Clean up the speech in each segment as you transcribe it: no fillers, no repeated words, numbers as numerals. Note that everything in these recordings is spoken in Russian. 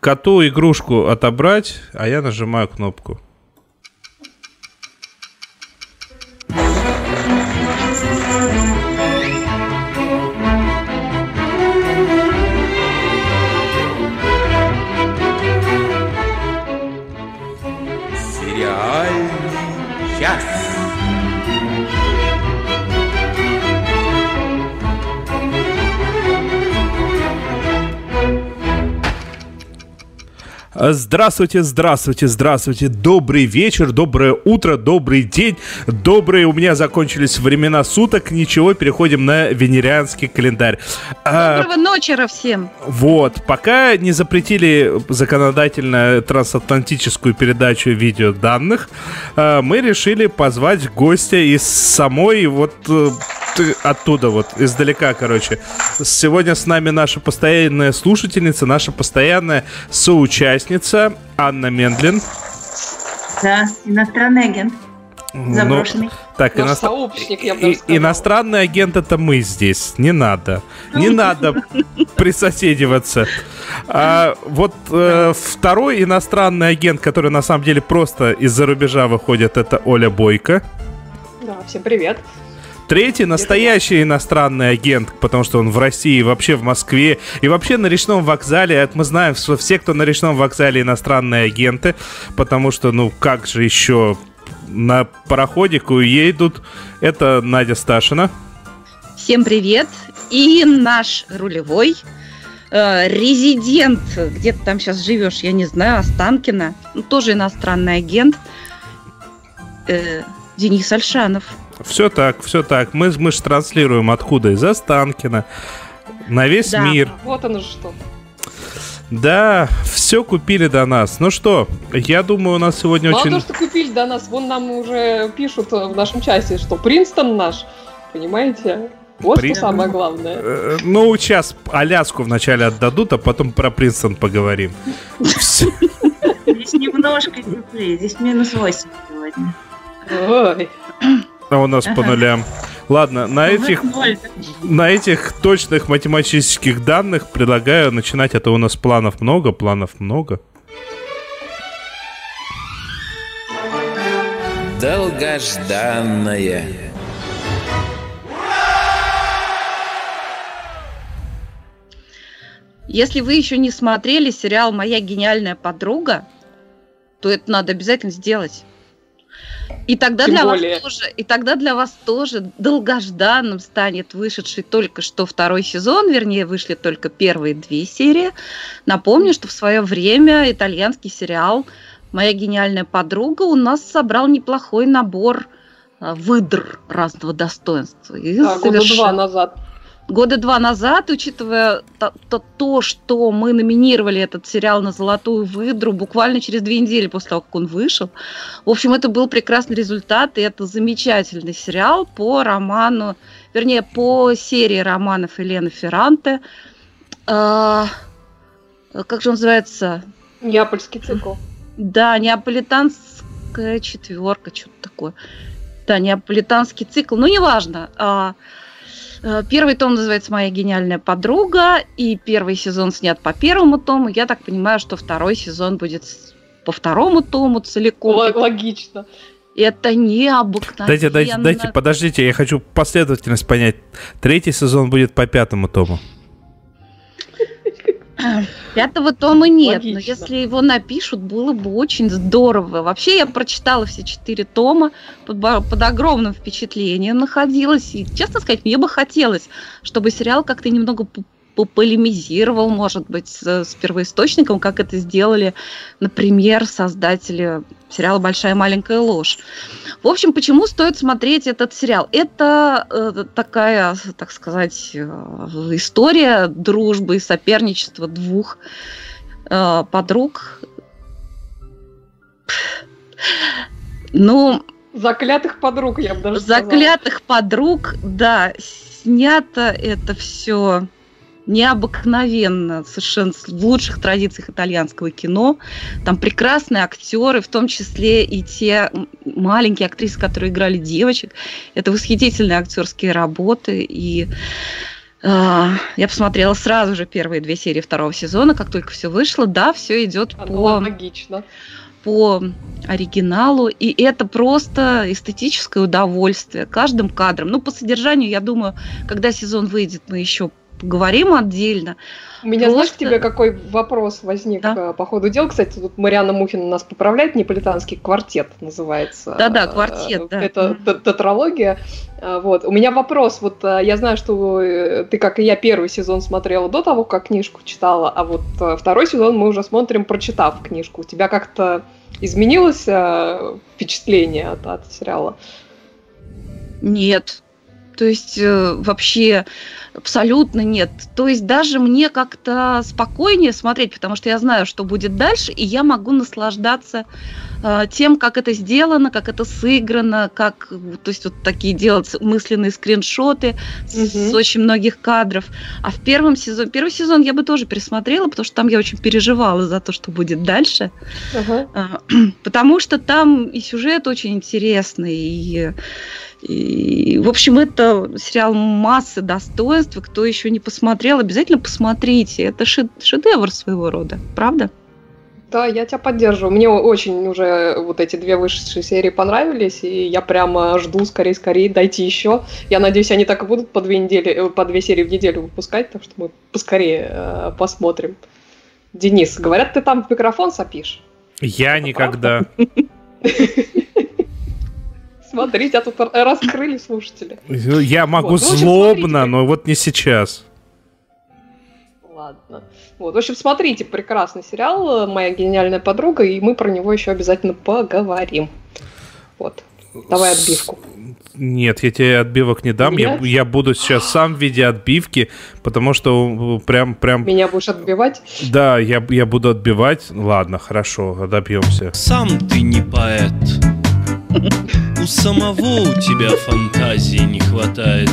коту игрушку отобрать, а я нажимаю кнопку. Здравствуйте, здравствуйте, здравствуйте. Добрый вечер, доброе утро, добрый день. Добрые, у меня закончились времена суток. Ничего, переходим на венерианский календарь. Доброго ночера всем. Вот, пока не запретили законодательно трансатлантическую передачу видеоданных, мы решили позвать гостя из самой вот... оттуда вот, издалека, короче. Сегодня с нами наша постоянная слушательница, наша постоянная соучастница Анна Мендлин. Да, иностранный агент. Заброшенный. Ну, так, сообщник, я бы даже сказал. Иностранный агент — это мы здесь. Не надо. Не надо присоседиваться. Вот второй иностранный агент, который на самом деле просто из-за рубежа выходит, это Оля Бойко. Да, всем привет. Третий настоящий иностранный агент, потому что он в России, вообще в Москве, и вообще на речном вокзале. Это мы знаем, что все, кто на речном вокзале, иностранные агенты, потому что, ну, как же еще на пароходику едут. Это Надя Сташина. Всем привет. И наш рулевой, резидент, где ты там сейчас живешь, я не знаю, Останкино, тоже иностранный агент, Денис Альшанов. Все так, все так. Мы же транслируем откуда? Из Останкино. На весь мир. Вот оно же что. Да, все купили до нас. Ну что, я думаю, у нас сегодня мало очень... Мало того, что купили до нас, вон нам уже пишут в нашем чате, что Принстон наш, понимаете? Вот что самое главное. Ну, сейчас Аляску вначале отдадут, а потом про Принстон поговорим. Здесь немножко теплее, здесь -8 сегодня. Ой... А у нас по нулям. Ладно, на этих точных математических данных предлагаю начинать. А то у нас планов много, Долгожданное. Если вы еще не смотрели сериал «Моя гениальная подруга», то это надо обязательно сделать. И тогда, для вас тоже долгожданным станет вышедший только что второй сезон, вернее, вышли только первые 2 серии. Напомню, что в свое время итальянский сериал «Моя гениальная подруга» у нас собрал неплохой набор выдр разного достоинства. И да, года два назад, учитывая то, что мы номинировали этот сериал на «Золотую выдру» буквально через 2 недели после того, как он вышел. В общем, это был прекрасный результат, и это замечательный сериал по роману, вернее, по серии романов Елены Ферранте. Как же он называется? «Неапольский цикл». Да, «Неаполитанская четверка», что-то такое. Да, «Неаполитанский цикл», ну, неважно. Первый том называется «Моя гениальная подруга», и первый сезон снят по первому тому. Я так понимаю, что второй сезон будет по второму тому целиком. Логично. Это необыкновенно. Дайте, подождите, я хочу последовательность понять. Третий сезон будет по 5-му тому. 5-го тома нет, логично. Но если его напишут, было бы очень здорово. Вообще, я прочитала все 4 тома, под огромным впечатлением находилась. И, честно сказать, мне бы хотелось, чтобы сериал как-то немного пополемизировал, может быть, с первоисточником, как это сделали, например, создатели сериала «Большая маленькая ложь». В общем, почему стоит смотреть этот сериал? Это такая, так сказать, история дружбы и соперничества 2 подруг. Ну, заклятых подруг, я бы даже сказала. Заклятых подруг, да. Снято это все... необыкновенно, совершенно в лучших традициях итальянского кино. Там прекрасные актеры, в том числе и те маленькие актрисы, которые играли девочек. Это восхитительные актерские работы. И Я посмотрела сразу же первые 2 серии 2 сезона, как только все вышло. Да, все идет по оригиналу, и это просто эстетическое удовольствие каждым кадром. Ну, по содержанию, я думаю, когда сезон выйдет, мы еще поговорим отдельно. У меня, знаешь, к тебе какой вопрос возник, да? По ходу дела? Кстати, тут Марьяна Мухина нас поправляет, «Неаполитанский квартет» называется. Да-да, «Квартет», да. Это тетралогия. Вот. У меня вопрос, вот я знаю, что ты, как и я, первый сезон смотрела до того, как книжку читала, а вот 2 сезон мы уже смотрим, прочитав книжку. У тебя как-то изменилось впечатление от сериала? Нет. То есть вообще абсолютно нет. То есть даже мне как-то спокойнее смотреть, потому что я знаю, что будет дальше, и я могу наслаждаться тем, как это сделано, как это сыграно, как, то есть вот такие делаются мысленные скриншоты с очень многих кадров. А в первый сезон я бы тоже пересмотрела, потому что там я очень переживала за то, что будет дальше. Потому что там и сюжет очень интересный, и, в общем, это сериал масса достоинств. Кто еще не посмотрел, обязательно посмотрите. Это шедевр своего рода, правда? Да, я тебя поддерживаю. Мне очень уже вот эти 2 вышедшие серии понравились, и я прямо жду скорее-скорее дойти еще. Я надеюсь, они так и будут по 2 серии в неделю выпускать, так что мы поскорее посмотрим. Денис, говорят, ты там в микрофон сопишь. Я это никогда. Смотри, тебя тут раскрыли слушатели. Я могу злобно, но вот не сейчас. Ладно. Вот. В общем, смотрите прекрасный сериал «Моя гениальная подруга», и мы про него еще обязательно поговорим. Вот. Давай отбивку. Нет, я тебе отбивок не дам. Я буду сейчас сам в виде отбивки, потому что прям... Меня будешь отбивать? Да, я буду отбивать. Ладно, хорошо, добьемся. Сам ты не поэт. У самого у тебя фантазии не хватает.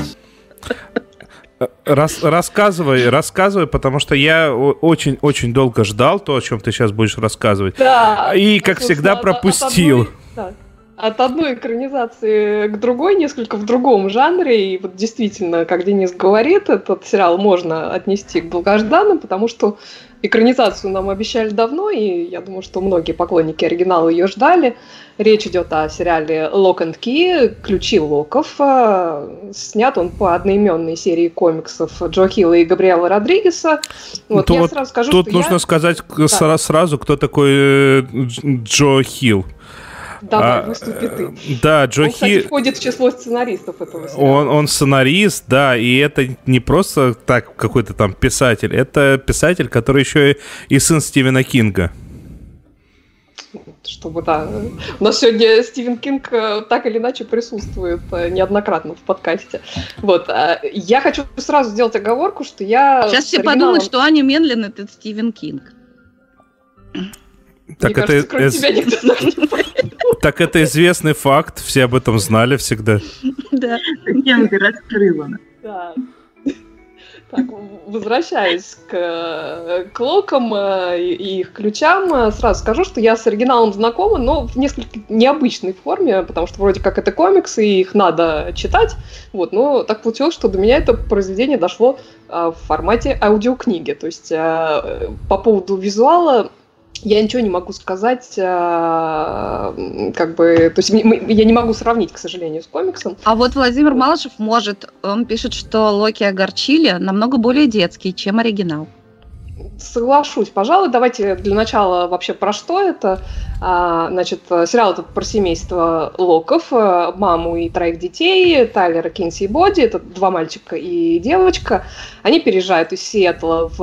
Рассказывай, потому что я очень-очень долго ждал то, о чем ты сейчас будешь рассказывать. Да, и, как всегда, пропустил. От одной экранизации к другой, несколько в другом жанре. И вот действительно, как Денис говорит, этот сериал можно отнести к долгожданным, потому что экранизацию нам обещали давно, и я думаю, что многие поклонники оригинала ее ждали. Речь идет о сериале «Lock and Key», «Ключи Локков». Снят он по одноименной серии комиксов Джо Хилла и Габриэла Родригеса. Вот, я сразу скажу, тут нужно сказать сразу, кто такой Джо Хилл. Давай, выступи ты. Да, он, кстати, входит в число сценаристов этого сериала. Он сценарист, да, и это не просто так какой-то там писатель, это писатель, который еще и сын Стивена Кинга. Чтобы, да. У нас сегодня Стивен Кинг так или иначе присутствует неоднократно в подкасте. Вот. Я хочу сразу сделать оговорку, что я... Сейчас все подумают, что Анна Мендлин — это Стивен Кинг. Так это, кажется, так это известный факт, все об этом знали всегда. Да, легенда раскрыла. Да. Так, возвращаясь к Локкам и их ключам, сразу скажу, что я с оригиналом знакома, но в несколько необычной форме, потому что вроде как это комиксы, и их надо читать, вот, но так получилось, что до меня это произведение дошло в формате аудиокниги. То есть по поводу визуала я ничего не могу сказать, как бы, то есть я не могу сравнить, к сожалению, с комиксом. А вот Владимир Малышев может, он пишет, что Локи огорчили намного более детские, чем оригинал. Соглашусь, пожалуй. Давайте для начала вообще про что это. Значит, сериал этот про семейство Локков, маму и 3 детей, Тайлера, Кинси и Боди, это 2 мальчика и девочка. Они переезжают из Сиэтла в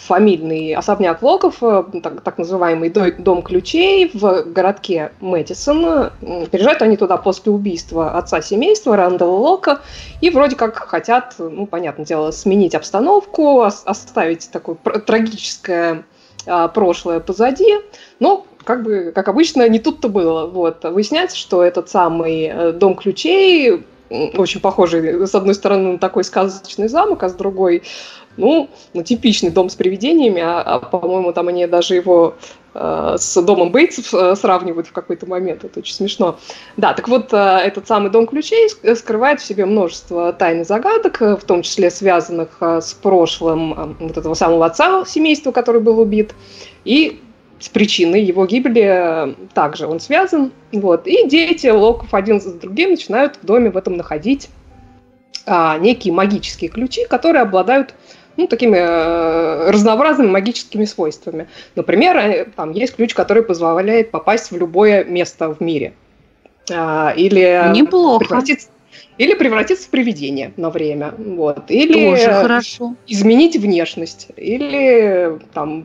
фамильный особняк Локков, так называемый дом ключей в городке Мэдисон. Переезжают они туда после убийства отца семейства, Рэндала Лока, и вроде как хотят, ну, понятное дело, сменить обстановку, оставить такое трагическое прошлое позади, но, как бы, как обычно, не тут-то было. Вот. Выясняется, что этот самый дом ключей, очень похожий, с одной стороны, на такой сказочный замок, а с другой, ну, типичный дом с привидениями, по-моему, там они даже его с домом Бейтсов сравнивают в какой-то момент. Это очень смешно. Да, так вот, этот самый дом ключей скрывает в себе множество тайн и загадок, в том числе связанных с прошлым вот этого самого отца семейства, который был убит, и с причиной его гибели также он связан. Вот. И дети Локков один за другим начинают в доме в этом находить некие магические ключи, которые обладают такими разнообразными магическими свойствами. Например, там есть ключ, который позволяет попасть в любое место в мире. Или превратиться в привидение на время. Вот. Или тоже хорошо. Изменить внешность. Или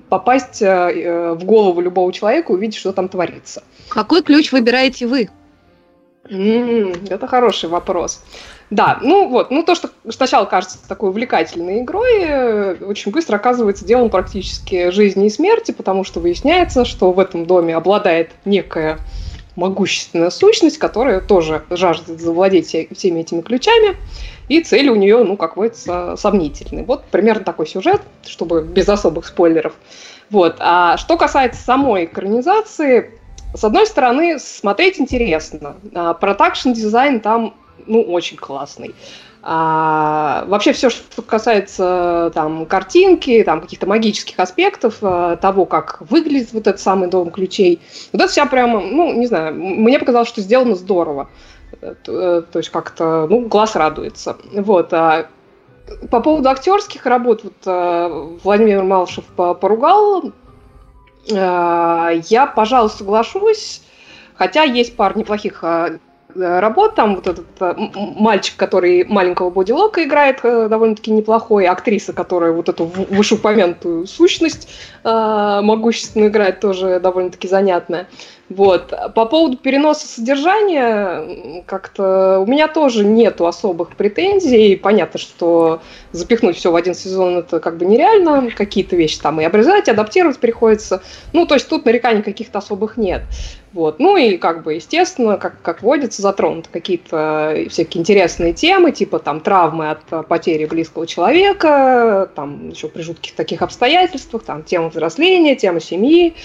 попасть в голову любого человека и увидеть, что там творится. Какой ключ выбираете вы? Это хороший вопрос. Да, то, что сначала кажется такой увлекательной игрой, очень быстро оказывается делом практически жизни и смерти, потому что выясняется, что в этом доме обладает некая могущественная сущность, которая тоже жаждет завладеть всеми этими ключами, и цели у нее, как водится, сомнительные. Вот примерно такой сюжет, чтобы без особых спойлеров. Вот. А что касается самой экранизации, с одной стороны, смотреть интересно. Продакшн-дизайн там очень классный. Вообще все, что касается картинки, каких-то магических аспектов, того, как выглядит вот этот самый дом ключей, вот это вся прямо, не знаю, мне показалось, что сделано здорово. То есть как-то, глаз радуется. Вот. По поводу актерских работ, Владимир Малышев поругал. Я, пожалуй, соглашусь, хотя есть пара неплохих работ, там вот этот мальчик, который маленького Бодилока играет, довольно-таки неплохой, актриса, которая вот эту вышеупомянутую сущность могущественно играет, тоже довольно-таки занятная. Вот. По поводу переноса содержания, как-то у меня тоже нету особых претензий, понятно, что запихнуть все в один сезон это как бы нереально, какие-то вещи там и обрезать, и адаптировать приходится, то есть тут нареканий каких-то особых нет. Вот. Ну и как бы, естественно, как водится, затронуты какие-то всякие интересные темы, типа травмы от потери близкого человека, еще при жутких таких обстоятельствах, тема взросления, тема семьи,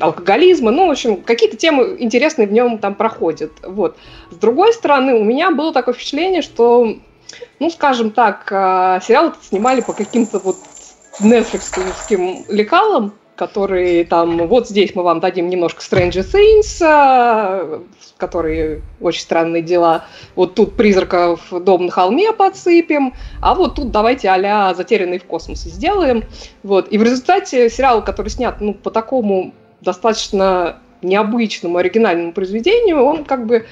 алкоголизма, в общем, какие-то темы интересные в нем проходят. Вот. С другой стороны, у меня было такое впечатление, что, скажем так, сериал снимали по каким-то нетфликсовским лекалам, которые вот здесь мы вам дадим немножко Stranger Things, которые очень странные дела, вот тут призраков дом на холме подсыпем, а вот тут давайте а-ля «Затерянный в космосе» сделаем. Вот. И в результате сериал, который снят по такому достаточно необычному, оригинальному произведению, он как бы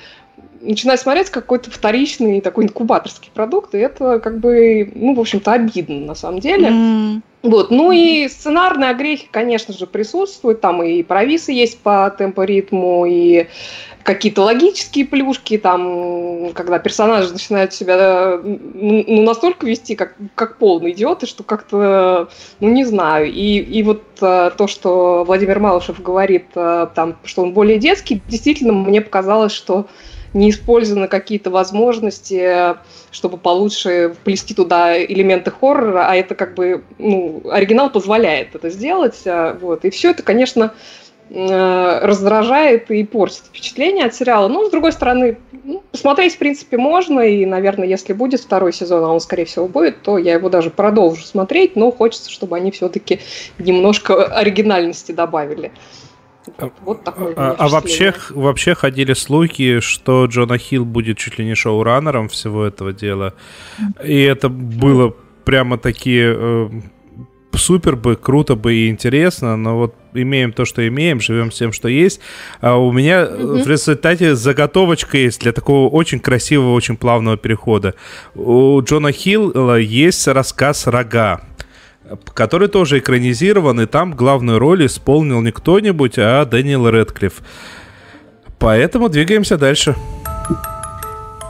начинает смотреться как какой-то вторичный такой инкубаторский продукт, и это как бы, в общем-то, обидно на самом деле. Вот. Ну и сценарные огрехи, конечно же, присутствуют, там и провисы есть по темпоритму, и какие-то логические плюшки, когда персонажи начинают себя настолько вести, как полные идиоты, что как-то, не знаю. И вот то, что Владимир Малышев говорит, что он более детский, действительно, мне показалось, что не использованы какие-то возможности, чтобы получше вплести туда элементы хоррора, а это как бы, оригинал позволяет это сделать. Вот. И все это, конечно, раздражает и портит впечатление от сериала. Но, с другой стороны, посмотреть, в принципе, можно, и, наверное, если будет второй сезон, а он, скорее всего, будет, то я его даже продолжу смотреть, но хочется, чтобы они все-таки немножко оригинальности добавили. Вот такое а вообще ходили слухи, что Джона Хилл будет чуть ли не шоураннером всего этого дела. И это было прямо такие супер бы, круто бы и интересно, но вот имеем то, что имеем, живем с тем, что есть. А у меня в результате заготовочка есть для такого очень красивого, очень плавного перехода. У Джона Хилла есть рассказ «Рога», который тоже экранизирован, и там главную роль исполнил не кто-нибудь, а Дэниел Рэдклифф. Поэтому двигаемся дальше.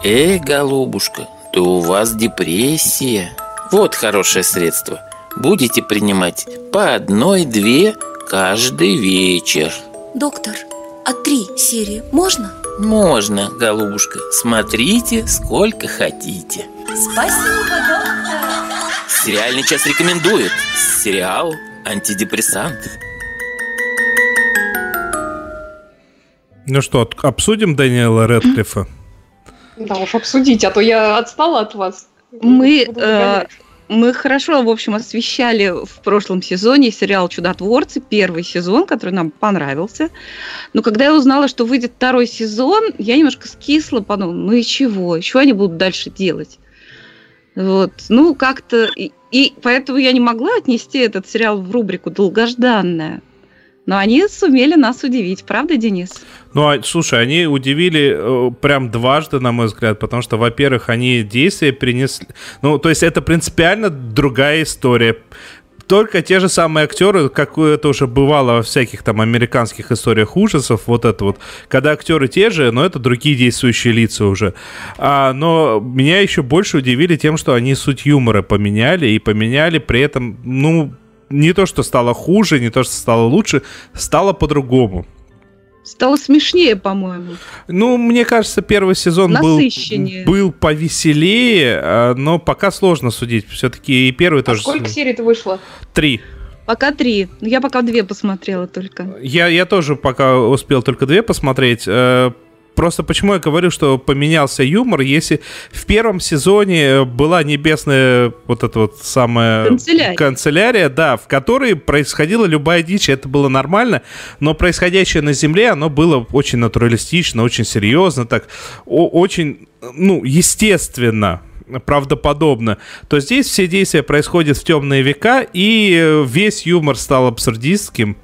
Эй, голубушка, да у вас депрессия. Вот хорошее средство. Будете принимать по 1-2 каждый вечер. Доктор, а 3 серии можно? Можно, голубушка. Смотрите, сколько хотите. Спасибо, доктор. Сериальный час рекомендует сериал «Антидепрессант». Ну что, обсудим Дэниела Рэдклиффа? Да уж, обсудите, а то я отстала от вас. Мы хорошо, в общем, освещали в прошлом сезоне сериал «Чудотворцы», первый сезон, который нам понравился. Но когда я узнала, что выйдет второй сезон, я немножко скисла, подумала, ну и чего? Чего они будут дальше делать? Вот, ну как-то... И поэтому я не могла отнести этот сериал в рубрику «Долгожданная». Но они сумели нас удивить, правда, Денис? Ну, слушай, они удивили прям дважды, на мой взгляд, потому что, во-первых, они действия принесли... Ну, то есть это принципиально другая история. Только те же самые актеры, как это уже бывало во всяких там американских историях ужасов, вот это вот, когда актеры те же, но это другие действующие лица уже. Но меня еще больше удивили тем, что они суть юмора поменяли, и поменяли при этом, ну... Не то, что стало хуже, не то, что стало лучше, стало по-другому. Стало смешнее, по-моему. Ну, мне кажется, первый сезон был повеселее, но пока сложно судить. Все-таки и первый тоже... Сколько серий-то вышло? 3. Пока 3. Я пока 2 посмотрела только. Я тоже пока успел только 2 посмотреть. Просто почему я говорю, что поменялся юмор, если в первом сезоне была небесная вот эта вот самая... Канцелярия, да, в которой происходила любая дичь, это было нормально, но происходящее на Земле, оно было очень натуралистично, очень серьезно, так, очень, ну, естественно, правдоподобно, то здесь все действия происходят в темные века, и весь юмор стал абсурдистским.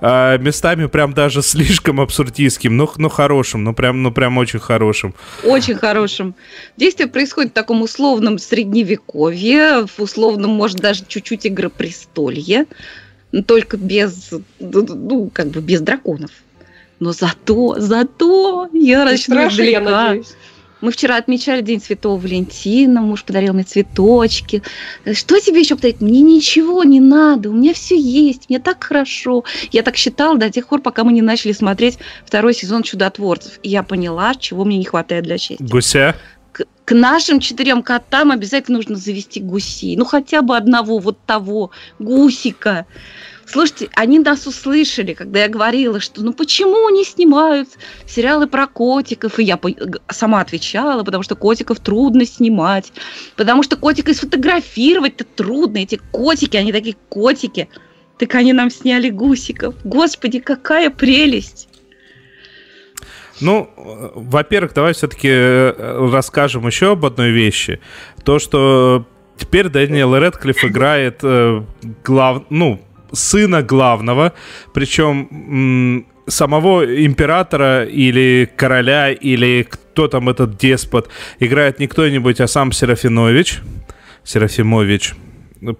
Местами прям даже слишком абсурдистским, но хорошим, но прям очень хорошим. Очень хорошим. Действие происходит в таком условном средневековье, в условном, может, даже чуть-чуть игропрестолье, только без, ну, как бы без драконов. Но зато я начну издалека. Мы вчера отмечали День Святого Валентина, муж подарил мне цветочки. Что тебе еще подарить? Мне ничего не надо, у меня все есть, мне так хорошо. Я так считала до тех пор, пока мы не начали смотреть второй сезон «Чудотворцев». И я поняла, чего мне не хватает для счастья. Гуся? К нашим 4 котам обязательно нужно завести гусей. Ну, хотя бы одного вот того гусика. Слушайте, они нас услышали, когда я говорила, что ну почему не снимают сериалы про котиков? И я сама отвечала, потому что котиков трудно снимать, потому что котика и сфотографировать-то трудно. Эти котики, они такие котики. Так они нам сняли гусиков. Господи, какая прелесть! Ну, во-первых, давай все-таки расскажем еще об одной вещи. То, что теперь Дэниел Рэдклифф играет сына главного, причем самого императора или короля, или кто там этот деспот, играет не кто-нибудь, а сам Серафимович.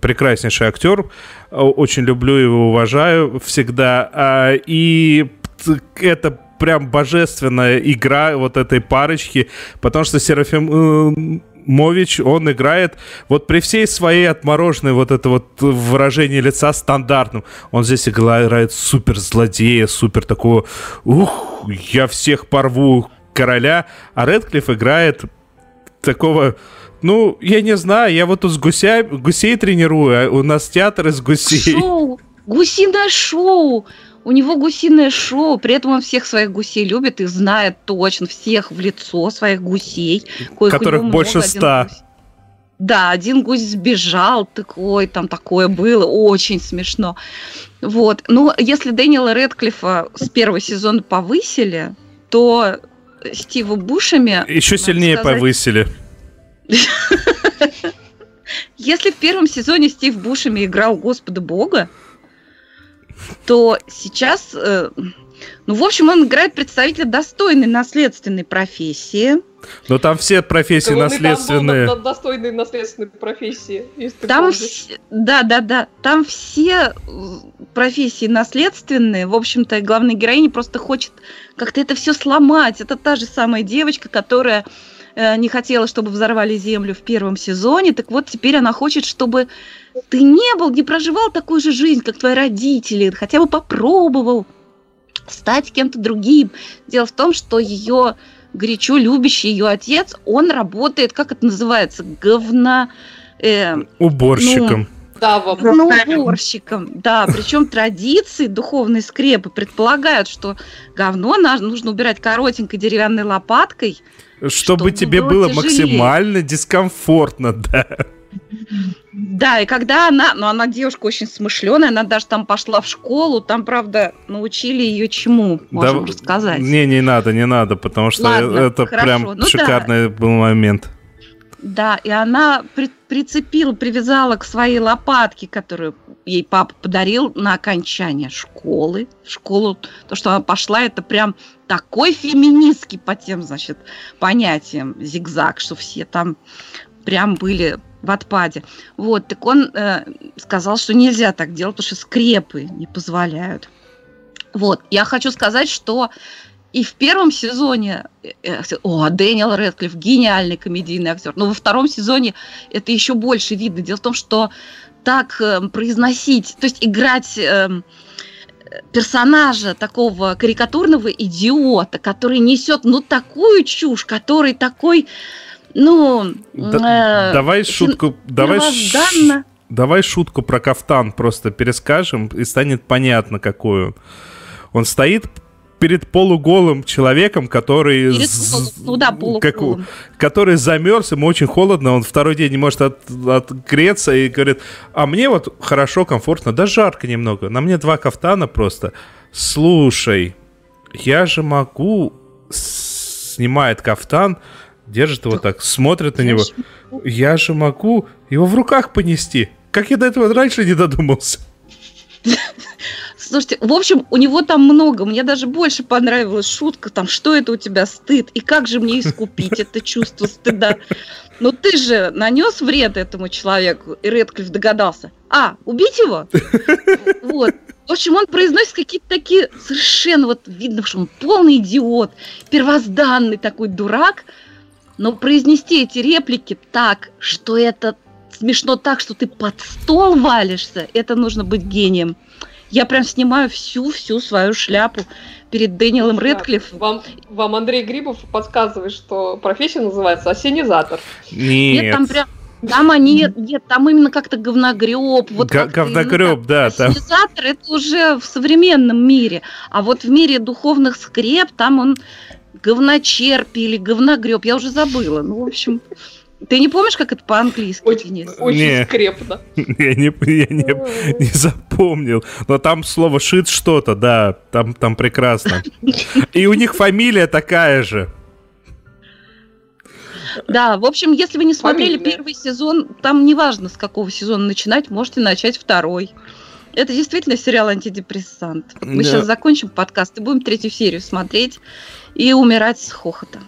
Прекраснейший актер, очень люблю его, уважаю всегда. И это прям божественная игра вот этой парочки, потому что Серафимович, он играет вот при всей своей отмороженной вот это вот выражение лица стандартным. Он здесь играет супер злодея, супер такого, ух, я всех порву короля, а Рэдклифф играет такого... Ну, я не знаю, я вот тут с гусей тренирую, а у нас театр из гусей. Шоу, гусиное шоу. У него гусиное шоу, при этом он всех своих гусей любит и знает точно всех в лицо своих гусей. Которых больше 100. Да, один гусь сбежал, такой, там такое было, очень смешно. Вот. Ну, если Дэниела Рэдклиффа с первого сезона повысили, то Стива Бушеми... Еще сильнее повысили. Если в первом сезоне Стив Бушеми играл Господа Бога, то сейчас, ну, в общем, он играет представителя достойной наследственной профессии. Но там все профессии наследственные. Там достойные наследственные профессии. Да. Там все профессии наследственные. В общем-то, главная героиня просто хочет как-то это все сломать. Это та же самая девочка, которая не хотела, чтобы взорвали землю в первом сезоне. Так вот, теперь она хочет, чтобы ты не проживал такую же жизнь, как твои родители, хотя бы попробовал стать кем-то другим. Дело в том, что ее горячо любящий ее отец, он работает, как это называется, уборщиком. Уборщиком, да. Причем традиции духовной скрепы предполагают, что говно нужно убирать коротенькой деревянной лопаткой, чтобы тебе было максимально дискомфортно, да. Да, и когда она, она девушка очень смышленая, она даже там пошла в школу, там, правда, научили ее чему, можем рассказать. Не надо, потому что это прям шикарный был момент. Да, и она привязала к своей лопатке, которую ей папа подарил на окончание школы. То, что она пошла, это прям такой феминистский по тем, значит, понятиям зигзаг, что все там прям были в отпаде. Вот, так он сказал, что нельзя так делать, потому что скрепы не позволяют. Вот, я хочу сказать, что... И в первом сезоне, Дэниел Рэдклифф, гениальный комедийный актер. Но во втором сезоне это еще больше видно. Дело в том, что так произносить, то есть играть персонажа такого карикатурного идиота, который несет, такую чушь, который такой, Давай шутку про кафтан просто перескажем, и станет понятно, какую. Он стоит перед полуголым человеком, который... полуголым. Который замерз, ему очень холодно, он второй день не может отогреться и говорит, а мне вот хорошо, комфортно, да жарко немного, на мне 2 кафтана просто. Слушай, я же могу... Снимает кафтан, держит его так, смотрит на него. Я же могу его в руках понести. Как я до этого раньше не додумался. Слушайте, в общем, у него там много. Мне даже больше понравилась шутка, там, что это у тебя стыд, и как же мне искупить это чувство стыда. Но ты же нанес вред этому человеку, и Рэдклифф догадался. Убить его? Вот. В общем, он произносит какие-то такие совершенно, видно, что он полный идиот, первозданный такой дурак, но произнести эти реплики так, что это смешно так, что ты под стол валишься, это нужно быть гением. Я прям снимаю всю свою шляпу перед Дэниелом Рэдклиффом. Вам Андрей Грибов подсказывает, что профессия называется ассенизатор. Нет, там прям... Там именно как-то говногреб. Ассенизатор — это уже в современном мире. А вот в мире духовных скреп там он говночерпи или говногреб. Я уже забыла. В общем... Ты не помнишь, как это по-английски, Денис? Очень скрепно. Я не запомнил. Но там слово «шит» что-то, да, там прекрасно. И у них фамилия такая же. Да, в общем, если вы не смотрели первый сезон, там неважно, с какого сезона начинать, можете начать второй. Это действительно сериал «Антидепрессант». Мы сейчас закончим подкаст и будем 3-ю серию смотреть и умирать с хохота.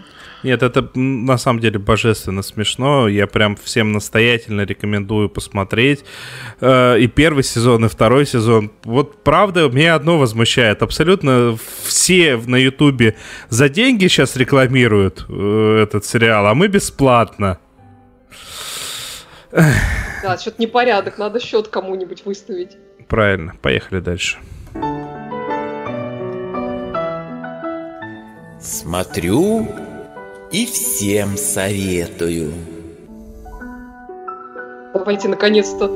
Нет, это на самом деле божественно смешно. Я прям всем настоятельно рекомендую посмотреть. И первый сезон, и второй сезон. Вот правда, меня одно возмущает. Абсолютно все на Ютубе за деньги сейчас рекламируют этот сериал, а мы бесплатно. Да, что-то непорядок. Надо счет кому-нибудь выставить. Правильно, поехали дальше. Смотрю... И всем советую. Давайте, наконец-то,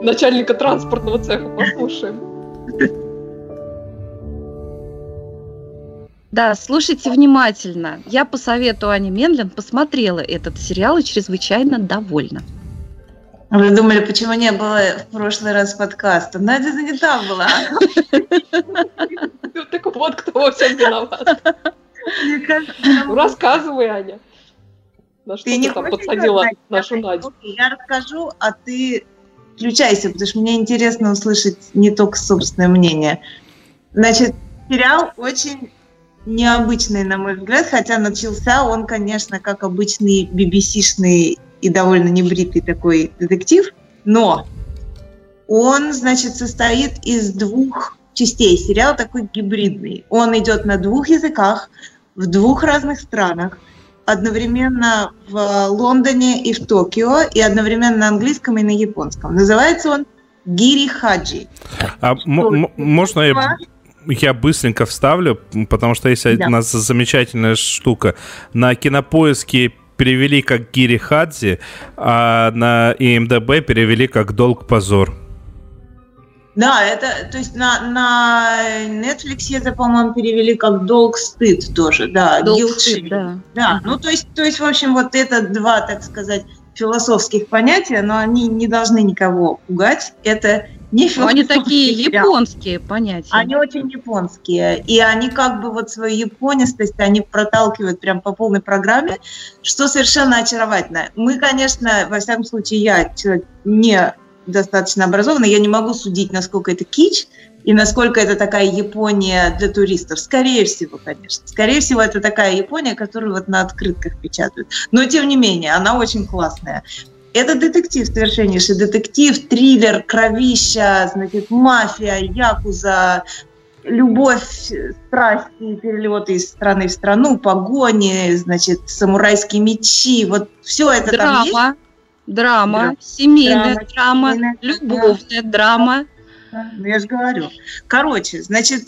начальника транспортного цеха послушаем. Да, слушайте внимательно. Я по совету Ани Мендлин посмотрела этот сериал и чрезвычайно довольна. Вы думали, почему не было в прошлый раз подкаста? Надя занята была. Так вот, кто во всем виноват. Рассказывай, Аня. На что ты там подсадила нашу Надю? Я расскажу, а ты включайся, потому что мне интересно услышать не только собственное мнение. Значит, сериал очень необычный, на мой взгляд, хотя начался он, конечно, как обычный BBC-шный и довольно небритый такой детектив, но он, значит, состоит из 2 частей. Сериал такой гибридный. Он идет на 2 языках, в 2 разных странах, одновременно в Лондоне и в Токио, и одновременно на английском и на японском. Называется он «Giri/Haji». Можно я быстренько вставлю, потому что есть одна замечательная штука. На Кинопоиске перевели как Giri/Haji, а на IMDb перевели как «Долг-позор». Да, это, то есть на Netflix это, по-моему, перевели как «Долг-стыд» тоже, да. «Долг-стыд», да. Да, ну то есть, в общем, вот это два, так сказать, философских понятия, но они не должны никого пугать, это не философские. Они такие японские понятия. Они очень японские, и они как бы вот свою японистость, они проталкивают прям по полной программе, что совершенно очаровательно. Мы, конечно, во всяком случае, я человек не... достаточно образованно, я не могу судить, насколько это кич и насколько это такая Япония для туристов. Скорее всего, конечно. Скорее всего, это такая Япония, которую вот на открытках печатают. Но, тем не менее, она очень классная. Это детектив, совершеннейший детектив, триллер, кровища, значит, мафия, якуза, любовь, страсти, перелеты из страны в страну, погони, значит, самурайские мечи. Вот все это там есть. Драма, семейная драма, любовная драма. Ну, я же говорю. Короче, значит,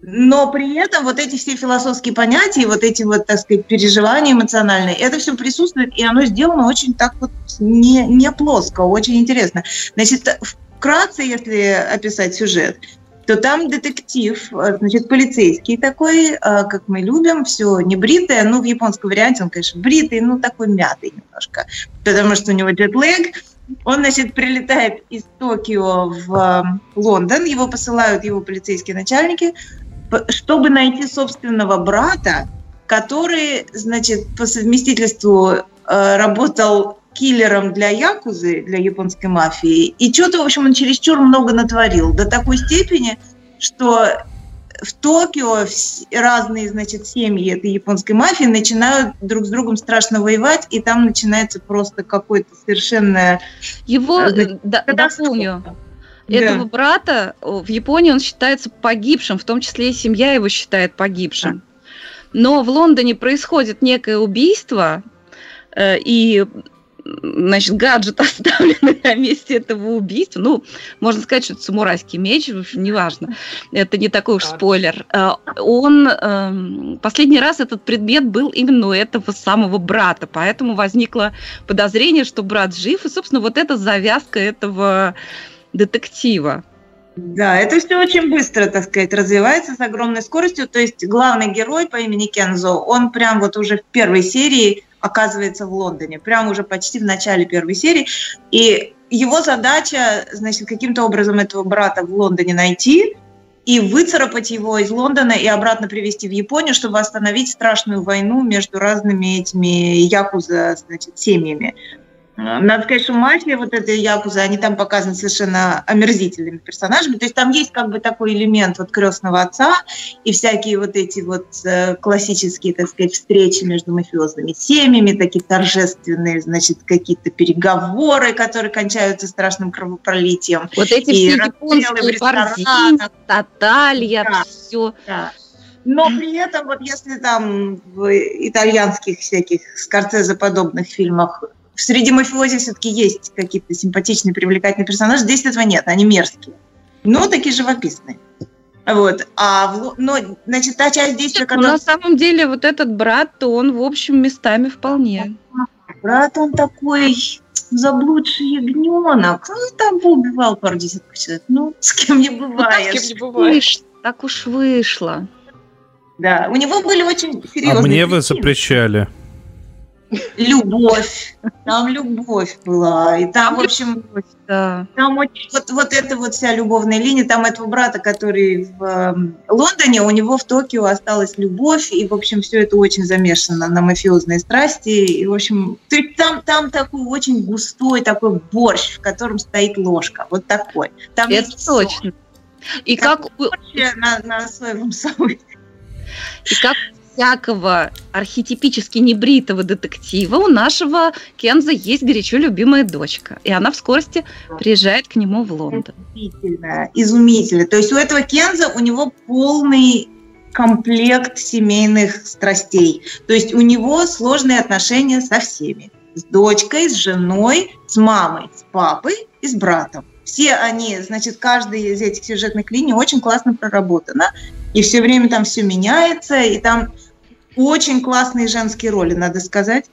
но при этом вот эти все философские понятия, вот эти вот, так сказать, переживания эмоциональные, это все присутствует, и оно сделано очень так вот не плоско, очень интересно. Значит, вкратце, если описать сюжет, то там детектив, значит, полицейский такой, как мы любим, все небритое, ну, в японском варианте он, конечно, бритый, но такой мятый немножко, потому что у него джетлэг. Он, значит, прилетает из Токио в Лондон, его посылают его полицейские начальники, чтобы найти собственного брата, который, значит, по совместительству работал киллером для якузы, для японской мафии. И что-то, в общем, он чересчур много натворил. До такой степени, что в Токио разные, значит, семьи этой японской мафии начинают друг с другом страшно воевать, и там начинается просто какой-то совершенно... Его, значит, дополню, этого брата в Японии он считается погибшим, в том числе и семья его считает погибшим. Да. Но в Лондоне происходит некое убийство, и... Значит, гаджет оставлен на месте этого убийства. Ну, можно сказать, что это самурайский меч, в общем, неважно. Это не такой уж спойлер. Он последний раз этот предмет был именно у этого самого брата, поэтому возникло подозрение, что брат жив, и, собственно, вот эта завязка этого детектива. Да, это все очень быстро, так сказать, развивается с огромной скоростью. То есть главный герой по имени Кензо, он прям вот уже в первой серии оказывается в Лондоне, прямо уже почти в начале первой серии. И его задача, значит, каким-то образом этого брата в Лондоне найти и выцарапать его из Лондона и обратно привезти в Японию, чтобы остановить страшную войну между разными этими якуза, значит, семьями. Надо сказать, что мафия, вот эта якуза, они там показаны совершенно омерзительными персонажами. То есть там есть как бы такой элемент вот крестного отца и всякие вот эти вот классические, так сказать, встречи между мафиозными семьями, такие торжественные, значит, какие-то переговоры, которые кончаются страшным кровопролитием. Вот эти и все японские борзины, таталья, да, все... Да. Но при этом вот если там в итальянских всяких Скорсезе-подобных фильмах среди мафиози все-таки есть какие-то симпатичные, привлекательные персонажи. Здесь этого нет, они мерзкие, но такие живописные. Вот. Но, значит, та часть здесь... На самом деле, вот этот брат, он, в общем, местами вполне. Брат, он такой заблудший ягненок. Ну, там убивал пару десятков человек. Ну, с кем не бывает. Ну, с кем не бывает. Так уж вышло. Да, у него были очень серьезные... А мне причины. Вы запрещали. Любовь, там любовь была, и там, в общем, там вот эта вот вся любовная линия, там этого брата, который в Лондоне, у него в Токио осталась любовь, и, в общем, все это очень замешано на мафиозной страсти, и, в общем, там такой очень густой такой борщ, в котором стоит ложка, вот такой. Там это точно. И как на своем самом... И как всякого архетипически небритого детектива у нашего Кензо есть горячо любимая дочка. И она в скорости приезжает к нему в Лондон. Изумительно, изумительно. То есть у этого Кензо, у него полный комплект семейных страстей. То есть у него сложные отношения со всеми. С дочкой, с женой, с мамой, с папой и с братом. Все они, значит, каждая из этих сюжетных линий очень классно проработана. И все время там все меняется, и там очень классные женские роли, надо сказать.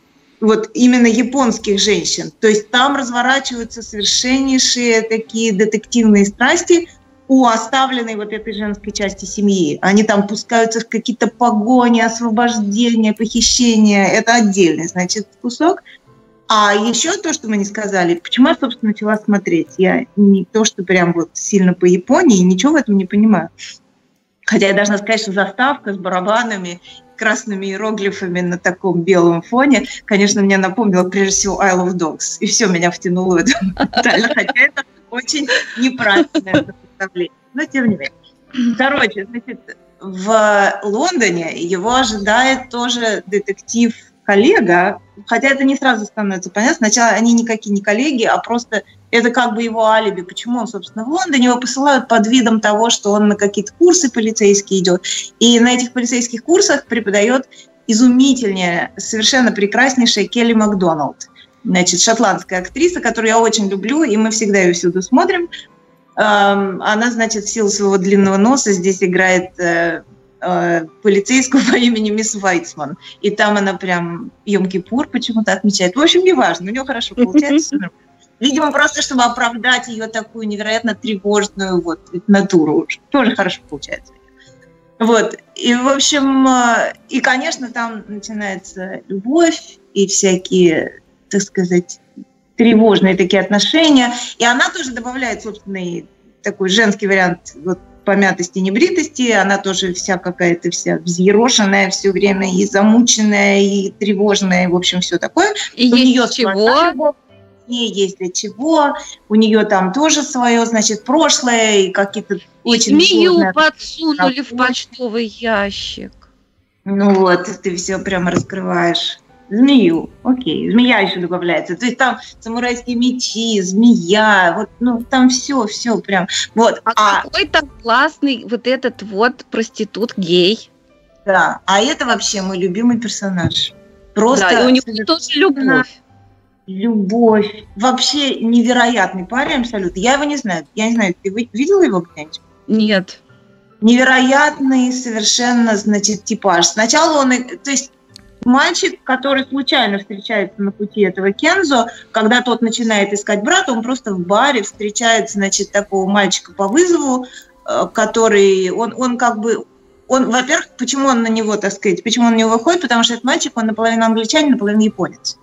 вот именно японских женщин. То есть там разворачиваются совершеннейшие такие детективные страсти у оставленной вот этой женской части семьи. Они там пускаются в какие-то погони, освобождения, похищения. Это отдельный, значит, кусок. А еще то, что мы не сказали, почему я, собственно, начала смотреть. Я не то, что прям вот сильно по Японии, ничего в этом не понимаю. Хотя я должна сказать, что заставка с барабанами, красными иероглифами на таком белом фоне, конечно, мне напомнила прежде всего I Love Dogs. И все меня втянуло в это. Хотя это очень неправильное представление. Но тем не менее. Короче, значит, в Лондоне его ожидает тоже детектив-коллега. Хотя это не сразу становится понятно. Сначала они никакие не коллеги, а просто это как бы его алиби. Почему он, собственно, в Лондоне? Его посылают под видом того, что он на какие-то курсы полицейские идет. И на этих полицейских курсах преподает изумительная, совершенно прекраснейшая Келли Макдоналд. Значит, шотландская актриса, которую я очень люблю, и мы всегда ее всюду смотрим. Она, значит, в силу своего длинного носа здесь играет полицейскую по имени мисс Вайтсман. И там она прям Йом-Кипур почему-то отмечает. В общем, неважно, у нее хорошо получается. Видимо, просто чтобы оправдать ее такую невероятно тревожную вот натуру. Тоже хорошо получается. Вот. И, в общем, и, конечно, там начинается любовь и всякие, так сказать, тревожные такие отношения. И она тоже добавляет собственный такой женский вариант вот помятости, небритости, она тоже вся какая-то вся взъерошенная все время, и замученная, и тревожная, и, в общем, все такое. И у есть чего? Не есть для чего. У нее там тоже свое, значит, прошлое, и какие-то очень... Змею подсунули в почтовый ящик. Ну вот, ты все прямо раскрываешь. Змею, окей, змея еще добавляется. То есть там самурайские мечи, змея, вот, ну там все прям. Вот. А какой там классный вот этот вот проститут-гей. Да, а это вообще мой любимый персонаж. Просто да, и у него тоже любовь. Любовь. Вообще невероятный парень абсолютно. Я его не знаю. Я не знаю, ты видела его где-нибудь? Нет. Невероятный совершенно, значит, типаж. Сначала он, то есть мальчик, который случайно встречается на пути этого Кензо, когда тот начинает искать брата, он просто в баре встречает, значит, такого мальчика по вызову, который, он как бы, он, во-первых, почему он на него, так сказать, почему он на него выходит, потому что этот мальчик, он наполовину англичанин, наполовину японец.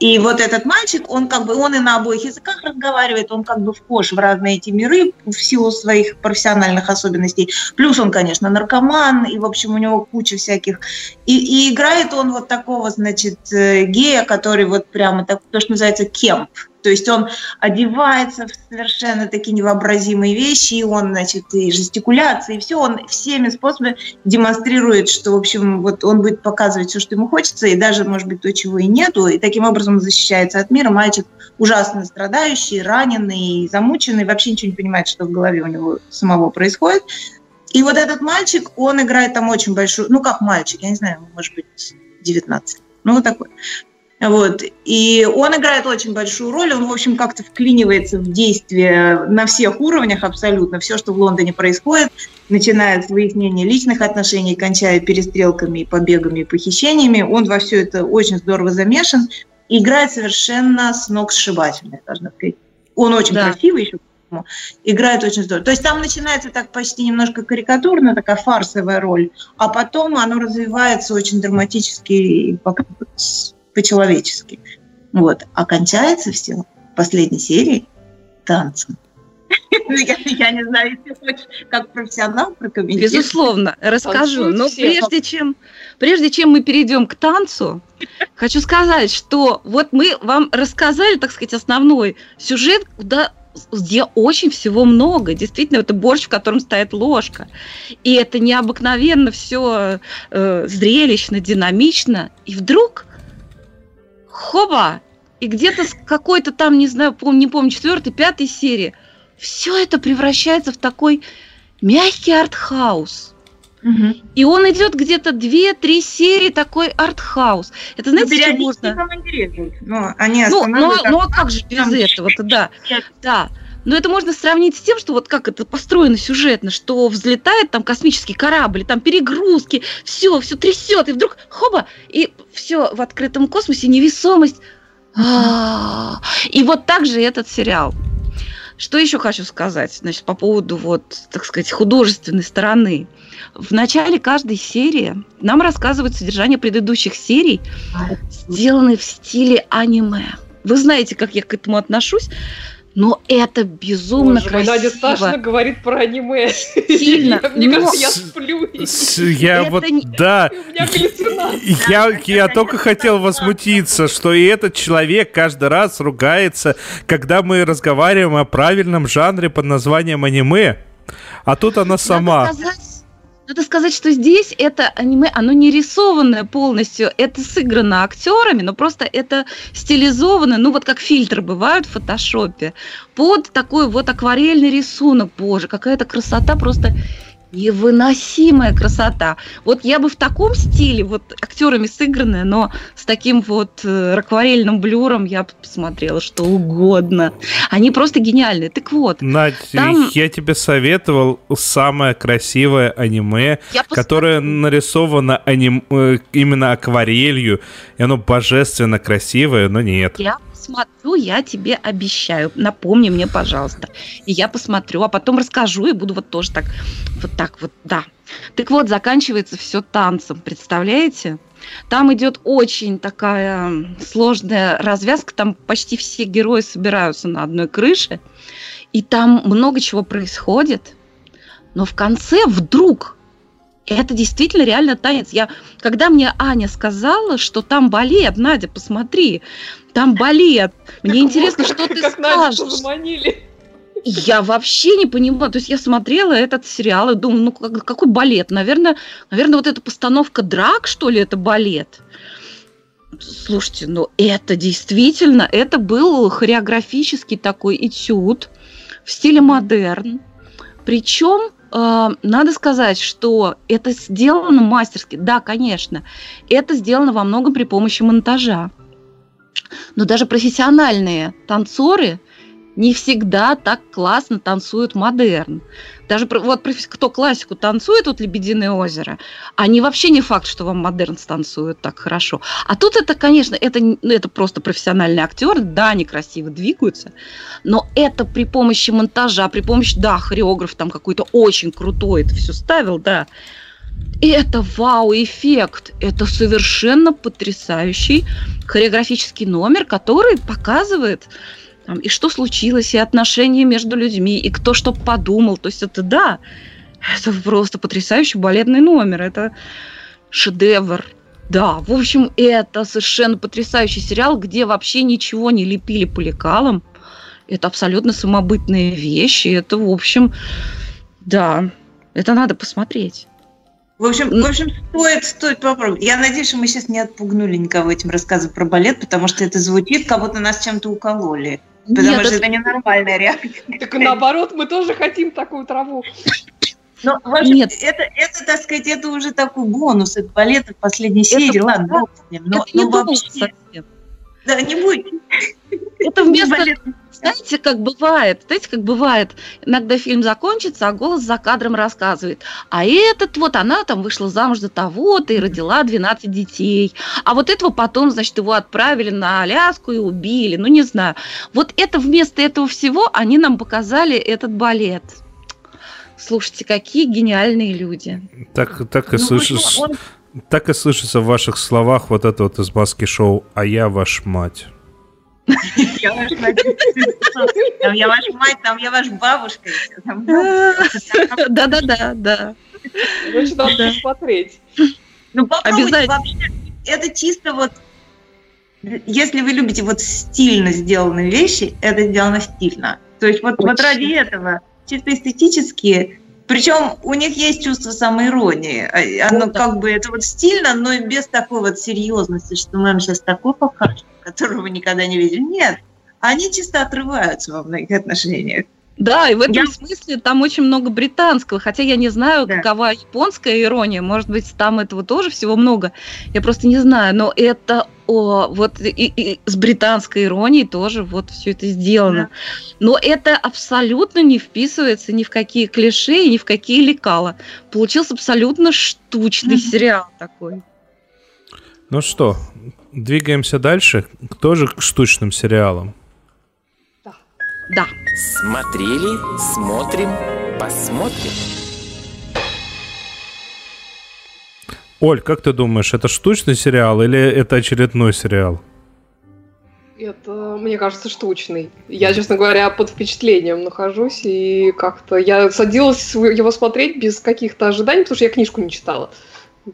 И вот этот мальчик, он как бы, он и на обоих языках разговаривает, он как бы вхож в разные эти миры в силу своих профессиональных особенностей. Плюс он, конечно, наркоман, и, в общем, у него куча всяких... И играет он вот такого, значит, гея, который вот прямо, так, то, что называется, кемп. То есть он одевается в совершенно такие невообразимые вещи, и он, значит, и жестикуляции, и все, он всеми способами демонстрирует, что, в общем, вот он будет показывать все, что ему хочется, и даже, может быть, то, чего и нету, и таким образом защищается от мира. Мальчик ужасно страдающий, раненый, замученный, вообще ничего не понимает, что в голове у него самого происходит. И вот этот мальчик, он играет там очень большую, ну, как мальчик, я не знаю, может быть, 19, ну, вот такой. Вот. И он играет очень большую роль, он, в общем, как-то вклинивается в действие на всех уровнях абсолютно. Все, что в Лондоне происходит, начиная с выяснения личных отношений, кончая перестрелками, побегами, похищениями, он во все это очень здорово замешан и играет совершенно с ног сшибательно, должна сказать. Он очень красивый еще, поэтому играет очень здорово. То есть там начинается так почти немножко карикатурно, такая фарсовая роль, а потом оно развивается очень драматически и по-человечески. Вот. А кончается все в последней серии танцем. Я не знаю, если хочешь как профессионал прокомментировать. Безусловно, расскажу. Но прежде чем мы перейдем к танцу, хочу сказать, что вот мы вам рассказали, так сказать, основной сюжет, где очень всего много. Действительно, это борщ, в котором стоит ложка. И это необыкновенно все зрелищно, динамично. И вдруг хоба! И где-то с какой-то там, не знаю, не помню, 4-5 серии, все это превращается в такой мягкий артхаус. Угу. И он идет где-то 2-3 серии такой артхаус. Это, знаете, что можно? Они останавливают, но как же без этого-то, да. Да. Но это можно сравнить с тем, что вот как это построено сюжетно, что взлетает там космический корабль, там перегрузки, все трясет, и вдруг хоба, и все в открытом космосе, невесомость. И вот так же этот сериал. Что еще хочу сказать, значит, по поводу, вот, так сказать, художественной стороны. В начале каждой серии нам рассказывают содержание предыдущих серий, сделанные в стиле аниме. Вы знаете, как я к этому отношусь, но это безумно красиво. Надя Сташина говорит про аниме. Сильно. Мне кажется, я сплю. У меня галлюцинация. Я только хотел возмутиться, что и этот человек каждый раз ругается, когда мы разговариваем о правильном жанре под названием аниме. А тут она сама. Надо сказать, что здесь это аниме, оно не рисованное полностью, это сыграно актерами, но просто это стилизовано, ну вот как фильтры бывают в фотошопе, под такой вот акварельный рисунок. Боже, какая-то красота, просто невыносимая красота. Вот я бы в таком стиле, вот актерами сыгранная, но с таким вот акварельным блюром я бы посмотрела что угодно. Они просто гениальные. Так вот. Надь, я тебе советовал самое красивое аниме, которое нарисовано именно акварелью, и оно божественно красивое, но нет. Я посмотрю, я тебе обещаю. Напомни мне, пожалуйста. И я посмотрю, а потом расскажу, и буду вот тоже так, вот так вот, да. Так вот, заканчивается все танцем, представляете? Там идет очень такая сложная развязка, там почти все герои собираются на одной крыше, и там много чего происходит, но в конце вдруг... Это действительно реально танец. Когда мне Аня сказала, что там балет, Надя, посмотри, там балет. Мне интересно, что ты скажешь. Надю заманили. Я вообще не понимаю. То есть я смотрела этот сериал и думаю, ну какой балет? Наверное, вот эта постановка драк, что ли, это балет? Слушайте, ну это действительно, это был хореографический такой этюд в стиле модерн. Причем надо сказать, что это сделано мастерски. Да, конечно, это сделано во многом при помощи монтажа. Но даже профессиональные танцоры не всегда так классно танцуют модерн. Даже вот кто классику танцует, вот «Лебединое озеро», они вообще не факт, что вам модерн станцуют так хорошо. А тут это, конечно, это просто профессиональные актеры, да, они красиво двигаются, но это при помощи монтажа, при помощи, да, хореограф там какой-то очень крутой это все ставил, да. И это вау-эффект, это совершенно потрясающий хореографический номер, который показывает... И что случилось, и отношения между людьми, и кто что подумал. То есть это, да, это просто потрясающий балетный номер. Это шедевр. Да, в общем, это совершенно потрясающий сериал, где вообще ничего не лепили по лекалам. Это абсолютно самобытные вещи. Это, в общем, да, это надо посмотреть. В общем, стоит попробовать. Я надеюсь, что мы сейчас не отпугнули никого этим рассказом про балет, потому что это звучит, как будто нас чем-то укололи. Потому что это ненормальная реакция. Так наоборот, мы тоже хотим такую траву. Но, нет. Это, так сказать, это уже такой бонус от балета в последней серии. Ладно, но вообще... Да, не будет. Это вместо... Знаете, как бывает? Иногда фильм закончится, а голос за кадром рассказывает. А этот вот, она там вышла замуж за того-то и родила 12 детей. А вот этого потом, значит, его отправили на Аляску и убили. Ну, не знаю. Вот это вместо этого всего они нам показали этот балет. Слушайте, какие гениальные люди. Так и слышишь... Так и слышится в ваших словах вот это вот из «Маски шоу», а я ваша мать. Там я ваша мать, там я ваша бабушка. Да. Значит, надо посмотреть. Ну, попробуйте вообще. Это чисто вот, если вы любите вот стильно сделанные вещи, это сделано стильно. То есть вот ради этого, чисто эстетически... Причем у них есть чувство самоиронии. Оно как бы это вот стильно, но и без такой вот серьезности, что мы вам сейчас такое покажем, которого вы никогда не видели. Нет, они чисто отрываются во многих отношениях. Да, и в этом смысле там очень много британского, хотя я не знаю, какова японская ирония, может быть, там этого тоже всего много, я просто не знаю, но это вот и с британской иронией тоже вот все это сделано. Да. Но это абсолютно не вписывается ни в какие клише, ни в какие лекала. Получился абсолютно штучный сериал такой. Ну что, двигаемся дальше, тоже к штучным сериалам. Да. Смотрели, смотрим, посмотрим. Оль, как ты думаешь, это штучный сериал или это очередной сериал? Это, мне кажется, штучный. Я, честно говоря, под впечатлением нахожусь, и как-то я садилась его смотреть без каких-то ожиданий, потому что я книжку не читала.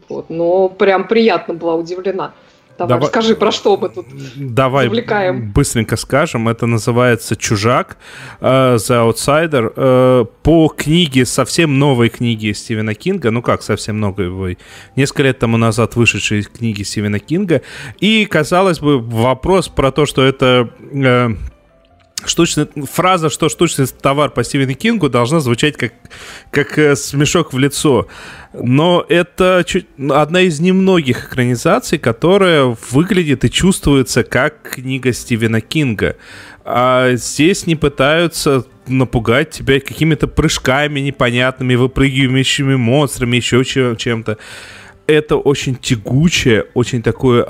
Вот. Но прям приятно была удивлена. Давай, расскажи, про что мы тут завлекаем. Быстренько скажем. Это называется «Чужак», «The Outsider». По книге, совсем новой книге Стивена Кинга, ну как совсем новой, несколько лет тому назад вышедшей книги Стивена Кинга. И, казалось бы, вопрос про то, что это... штучный, фраза, что штучный товар по Стивену Кингу, должна звучать как смешок в лицо. Но это одна из немногих экранизаций, которая выглядит и чувствуется как книга Стивена Кинга. А здесь не пытаются напугать тебя какими-то прыжками непонятными, выпрыгивающими монстрами, еще чем-то. Это очень тягучее, очень такое...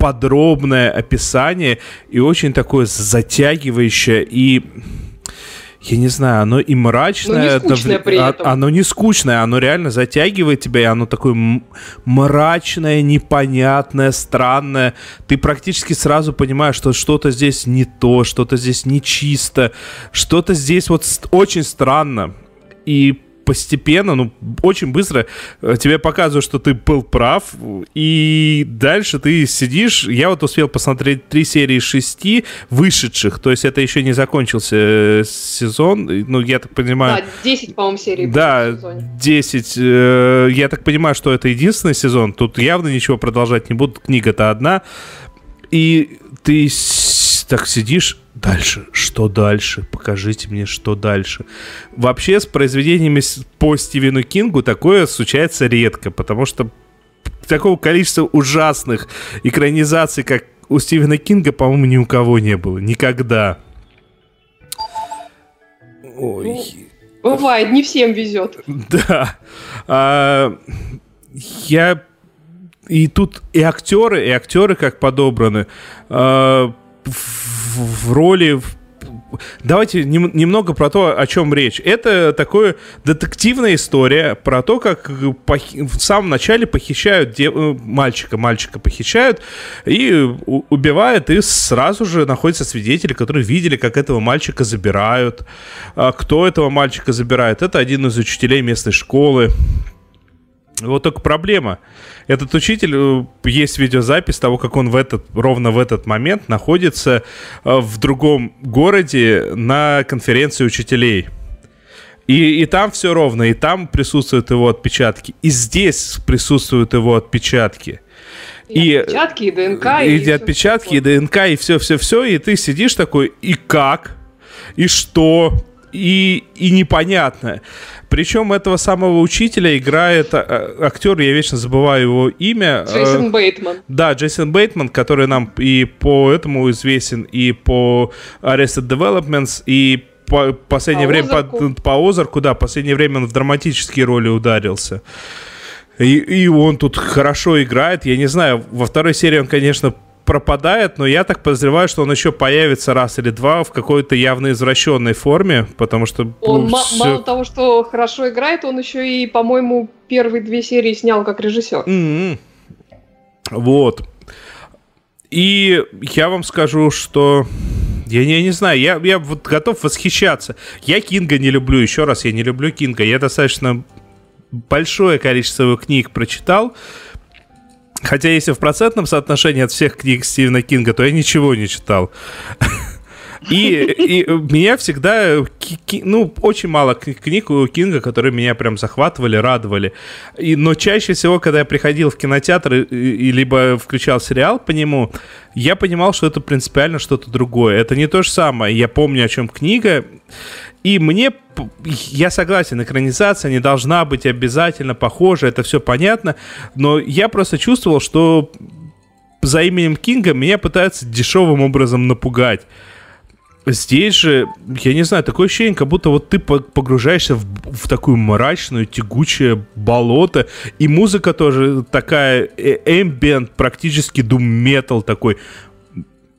подробное описание и очень такое затягивающее и, я не знаю, оно и мрачное. Но не скучное при этом. Оно не скучное, оно реально затягивает тебя, и оно такое мрачное, непонятное, странное. Ты практически сразу понимаешь, что что-то здесь не то, что-то здесь нечисто, что-то здесь вот очень странно. И постепенно, ну, очень быстро тебе показывают, что ты был прав, и дальше ты сидишь. Я вот успел посмотреть 3 серии из 6 вышедших, то есть это еще не закончился сезон, ну, я так понимаю... Да, 10, по-моему, серий. Да, 10. Я так понимаю, что это единственный сезон, тут явно ничего продолжать не будут, книга-то одна, и ты так сидишь... Дальше, что дальше? Покажите мне, что дальше. Вообще с произведениями по Стивену Кингу такое случается редко, потому что такого количества ужасных экранизаций, как у Стивена Кинга, по-моему, ни у кого не было. Никогда. Ой. Бывает, не всем везет. Да. И тут и актеры как подобраны. В роли... Давайте немного про то, о чем речь. Это такая детективная история про то, как в самом начале похищают мальчика похищают и убивают, и сразу же находятся свидетели, которые видели, как этого мальчика забирают. А кто этого мальчика забирает? Это один из учителей местной школы. Вот только проблема. Этот учитель, есть видеозапись того, как он ровно в этот момент находится в другом городе на конференции учителей. И там все ровно, и там присутствуют его отпечатки, и здесь присутствуют его отпечатки. И отпечатки, и ДНК. И отпечатки, и ДНК, и все-все-все, и ты сидишь такой, и как, и что... И непонятно. Причем этого самого учителя играет актер, я вечно забываю его имя. Джейсон Бейтман. Да, Джейсон Бейтман, который нам и по этому известен, и по Arrested Development, и последнее время он в драматические роли ударился. И он тут хорошо играет. Я не знаю, во 2-й серии он, конечно, пропадает, но я так подозреваю, что он еще появится раз или два в какой-то явно извращенной форме, потому что... Он мало того, что хорошо играет, он еще и, по-моему, 1-2 серии снял как режиссер. Mm-hmm. Вот. И я вам скажу, что... Я не знаю, я вот готов восхищаться. Я Кинга не люблю, еще раз, я не люблю Кинга. Я достаточно большое количество его книг прочитал, хотя если в процентном соотношении от всех книг Стивена Кинга, то я ничего не читал. И меня всегда... Ну, очень мало книг у Кинга, которые меня прям захватывали, радовали. Но чаще всего, когда я приходил в кинотеатр и либо включал сериал по нему, я понимал, что это принципиально что-то другое. Это не то же самое. Я помню, о чем книга. И мне... Я согласен, экранизация не должна быть обязательно похожа, это все понятно. Но я просто чувствовал, что за именем Кинга меня пытаются дешевым образом напугать. Здесь же, я не знаю, такое ощущение, как будто вот ты погружаешься в такую мрачную, тягучее болото. И музыка тоже такая, эмбиент, практически дум-метал такой.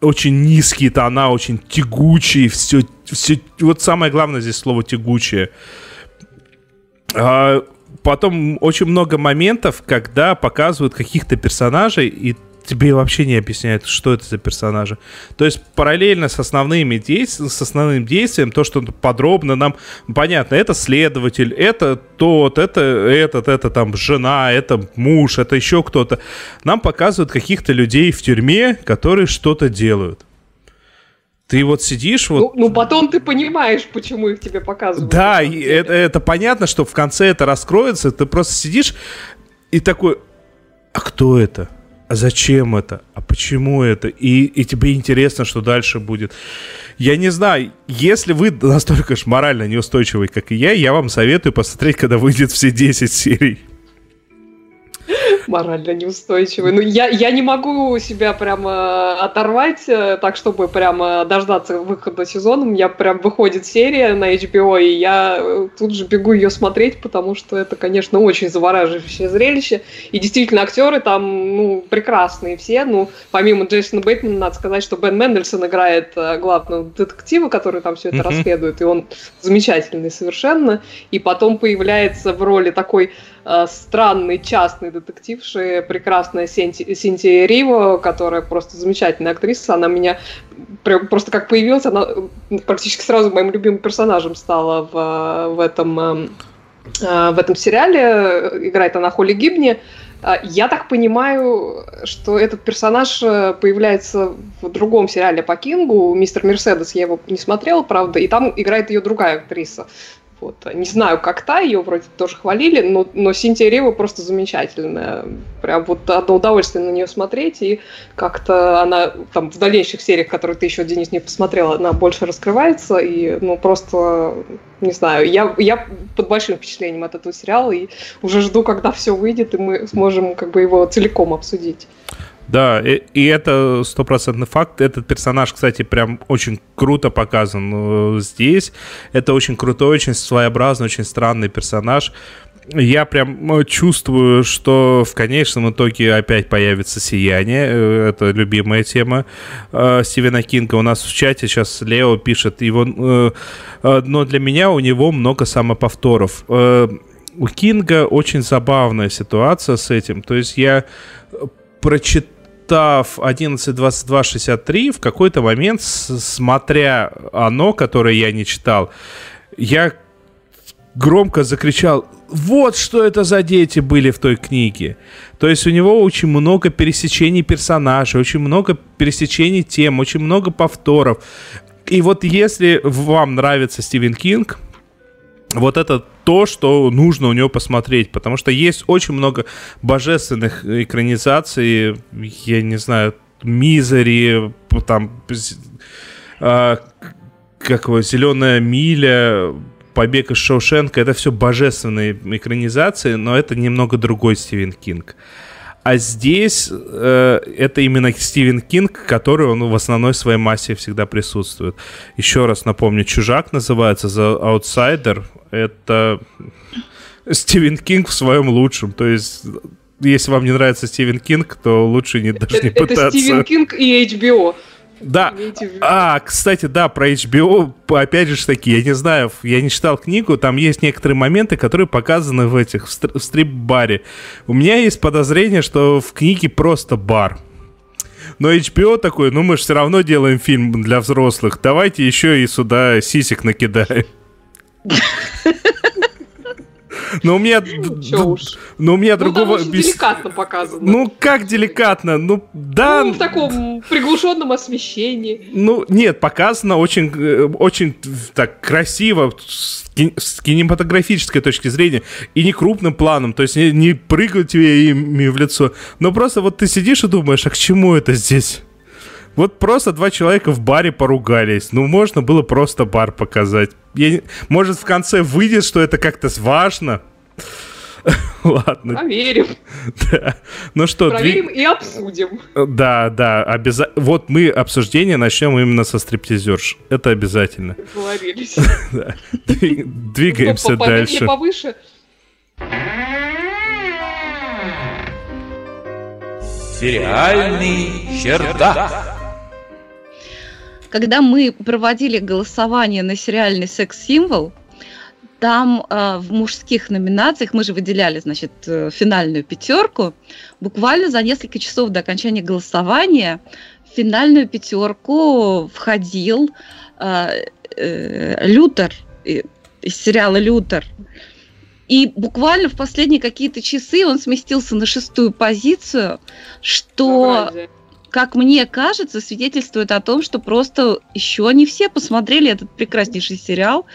Очень низкие тона, очень тягучие, все. Вот самое главное здесь слово «тягучее». А потом очень много моментов, когда показывают каких-то персонажей, и тебе вообще не объясняют, что это за персонажи. То есть параллельно с основным действием, то, что подробно нам понятно, это следователь, это тот, это там жена, это муж, это еще кто-то. Нам показывают каких-то людей в тюрьме, которые что-то делают. Ты вот сидишь... Вот... Ну, потом ты понимаешь, почему их тебе показывают. Да, и это понятно, что в конце это раскроется, ты просто сидишь и такой, а кто это? А зачем это? А почему это? И тебе интересно, что дальше будет. Я не знаю, если вы настолько же морально неустойчивый, как и я вам советую посмотреть, когда выйдет все 10 серий. Морально неустойчивый. Ну, я не могу себя прямо оторвать, так, чтобы прямо дождаться выхода сезона. У меня прям выходит серия на HBO, и я тут же бегу ее смотреть, потому что это, конечно, очень завораживающее зрелище. И действительно, актеры там, ну, прекрасные все. Ну, помимо Джейсона Бейтмана, надо сказать, что Бен Мендельсон играет главного детектива, который там все это расследует, и он замечательный совершенно. И потом появляется в роли такой странный частный детективши, прекрасная Синтия Рева, которая просто замечательная актриса. Она меня просто как появилась, она практически сразу моим любимым персонажем стала в этом сериале. Играет она Холли Гибни. Я так понимаю, что этот персонаж появляется в другом сериале по Кингу, «Мистер Мерседес», я его не смотрела, правда, и там играет ее другая актриса. Вот. Не знаю, как та, ее вроде тоже хвалили, но Синтия Рева просто замечательная. Прям вот одно удовольствие на нее смотреть, и как-то она там в дальнейших сериях, которые ты еще, Денис, не посмотрела, она больше раскрывается, и ну просто, не знаю, я под большим впечатлением от этого сериала, и уже жду, когда все выйдет, и мы сможем как бы его целиком обсудить. Да, и это стопроцентный факт. Этот персонаж, кстати, прям очень круто показан здесь. Это очень крутой, очень своеобразный, очень странный персонаж. Я прям чувствую, что в конечном итоге опять появится «Сияние». Это любимая тема Стивена Кинга. У нас в чате сейчас Лео пишет, но для меня у него много самоповторов. У Кинга очень забавная ситуация с этим. То есть я... Прочитав 11.22.63, в какой-то момент, смотря оно, которое я не читал, я громко закричал: «Вот что это за дети были в той книге!» То есть у него очень много пересечений персонажей, очень много пересечений тем, очень много повторов. И вот если вам нравится Стивен Кинг, вот это то, что нужно у него посмотреть, потому что есть очень много божественных экранизаций, я не знаю, «Мизери», там, как его, «Зеленая миля», «Побег из Шоушенка», это все божественные экранизации, но это немного другой Стивен Кинг. А здесь это именно Стивен Кинг, который он в основной своей массе всегда присутствует. Еще раз напомню, «Чужак» называется, «The Outsider». Это Стивен Кинг в своем лучшем. То есть, если вам не нравится Стивен Кинг, то лучше даже не пытаться. Это Стивен Кинг и HBO. Да. Кстати, да, про HBO, опять же таки, я не знаю, я не читал книгу, там есть некоторые моменты, которые показаны в стрип-баре. У меня есть подозрение, что в книге просто бар. Но HBO такой, ну мы же все равно делаем фильм для взрослых, давайте еще и сюда сисек накидаем. Но у меня... Ну, у меня другого... Ну, деликатно показано. Ну, как деликатно? Ну, да... Ну, в таком приглушенном освещении. Ну, нет, показано очень так красиво, с кинематографической точки зрения, и не крупным планом, то есть не прыгают тебе ими в лицо. Но просто вот ты сидишь и думаешь, а к чему это здесь? Вот просто два человека в баре поругались. Ну, можно было просто бар показать. Может, в конце выйдет, что это как-то важно. Ладно. Проверим. Да. Ну что, проверим и обсудим. Да, да. Вот мы обсуждение начнем именно со стриптизерш. Это обязательно. Договорились. Двигаемся дальше. Повыше. Сериальный чердак. Когда мы проводили голосование на сериальный секс-символ, там в мужских номинациях, мы же выделяли, значит, финальную пятерку, буквально за несколько часов до окончания голосования в финальную пятерку входил Лютер из сериала «Лютер». И буквально в последние какие-то часы он сместился на 6-ю позицию, что... как мне кажется, свидетельствует о том, что просто еще не все посмотрели этот прекраснейший сериал,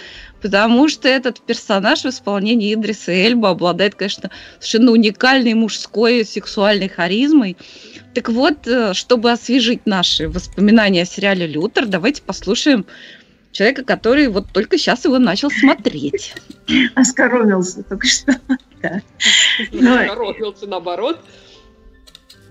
потому что этот персонаж в исполнении Идриса Эльба обладает, конечно, совершенно уникальной мужской сексуальной харизмой. Так вот, чтобы освежить наши воспоминания о сериале «Лютер», давайте послушаем человека, который вот только сейчас его начал смотреть. Оскоромился только что. Оскоромился, наоборот.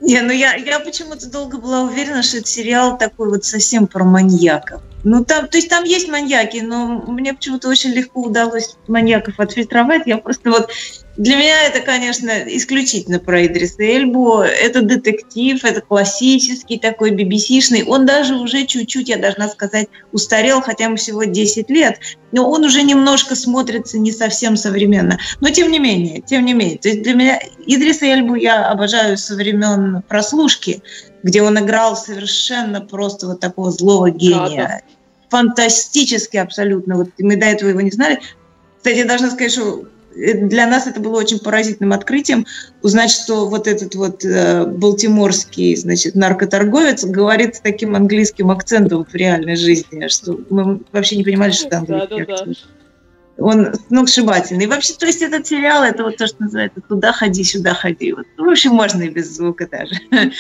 Не, ну я почему-то долго была уверена, что это сериал такой вот совсем про маньяков. Ну, там, то есть там есть маньяки, но мне почему-то очень легко удалось маньяков отфильтровать. Я просто вот... Для меня это, конечно, исключительно про Идриса Эльбу. Это детектив, это классический такой BBC-шный. Он даже уже чуть-чуть, я должна сказать, устарел, хотя ему всего 10 лет. Но он уже немножко смотрится не совсем современно. Но тем не менее. То есть для меня Идриса Эльбу я обожаю со времен «Прослушки», где он играл совершенно просто вот такого злого гения. Фантастически абсолютно. Вот мы до этого его не знали. Кстати, я должна сказать, что... Для нас это было очень поразительным открытием узнать, что вот этот вот балтиморский, значит, наркоторговец говорит с таким английским акцентом в реальной жизни, что мы вообще не понимали, что это английский акцент. Он сногсшибательный. И вообще, то есть этот сериал, это вот то, что называется «Туда ходи, сюда ходи». Вот. В общем, можно и без звука даже.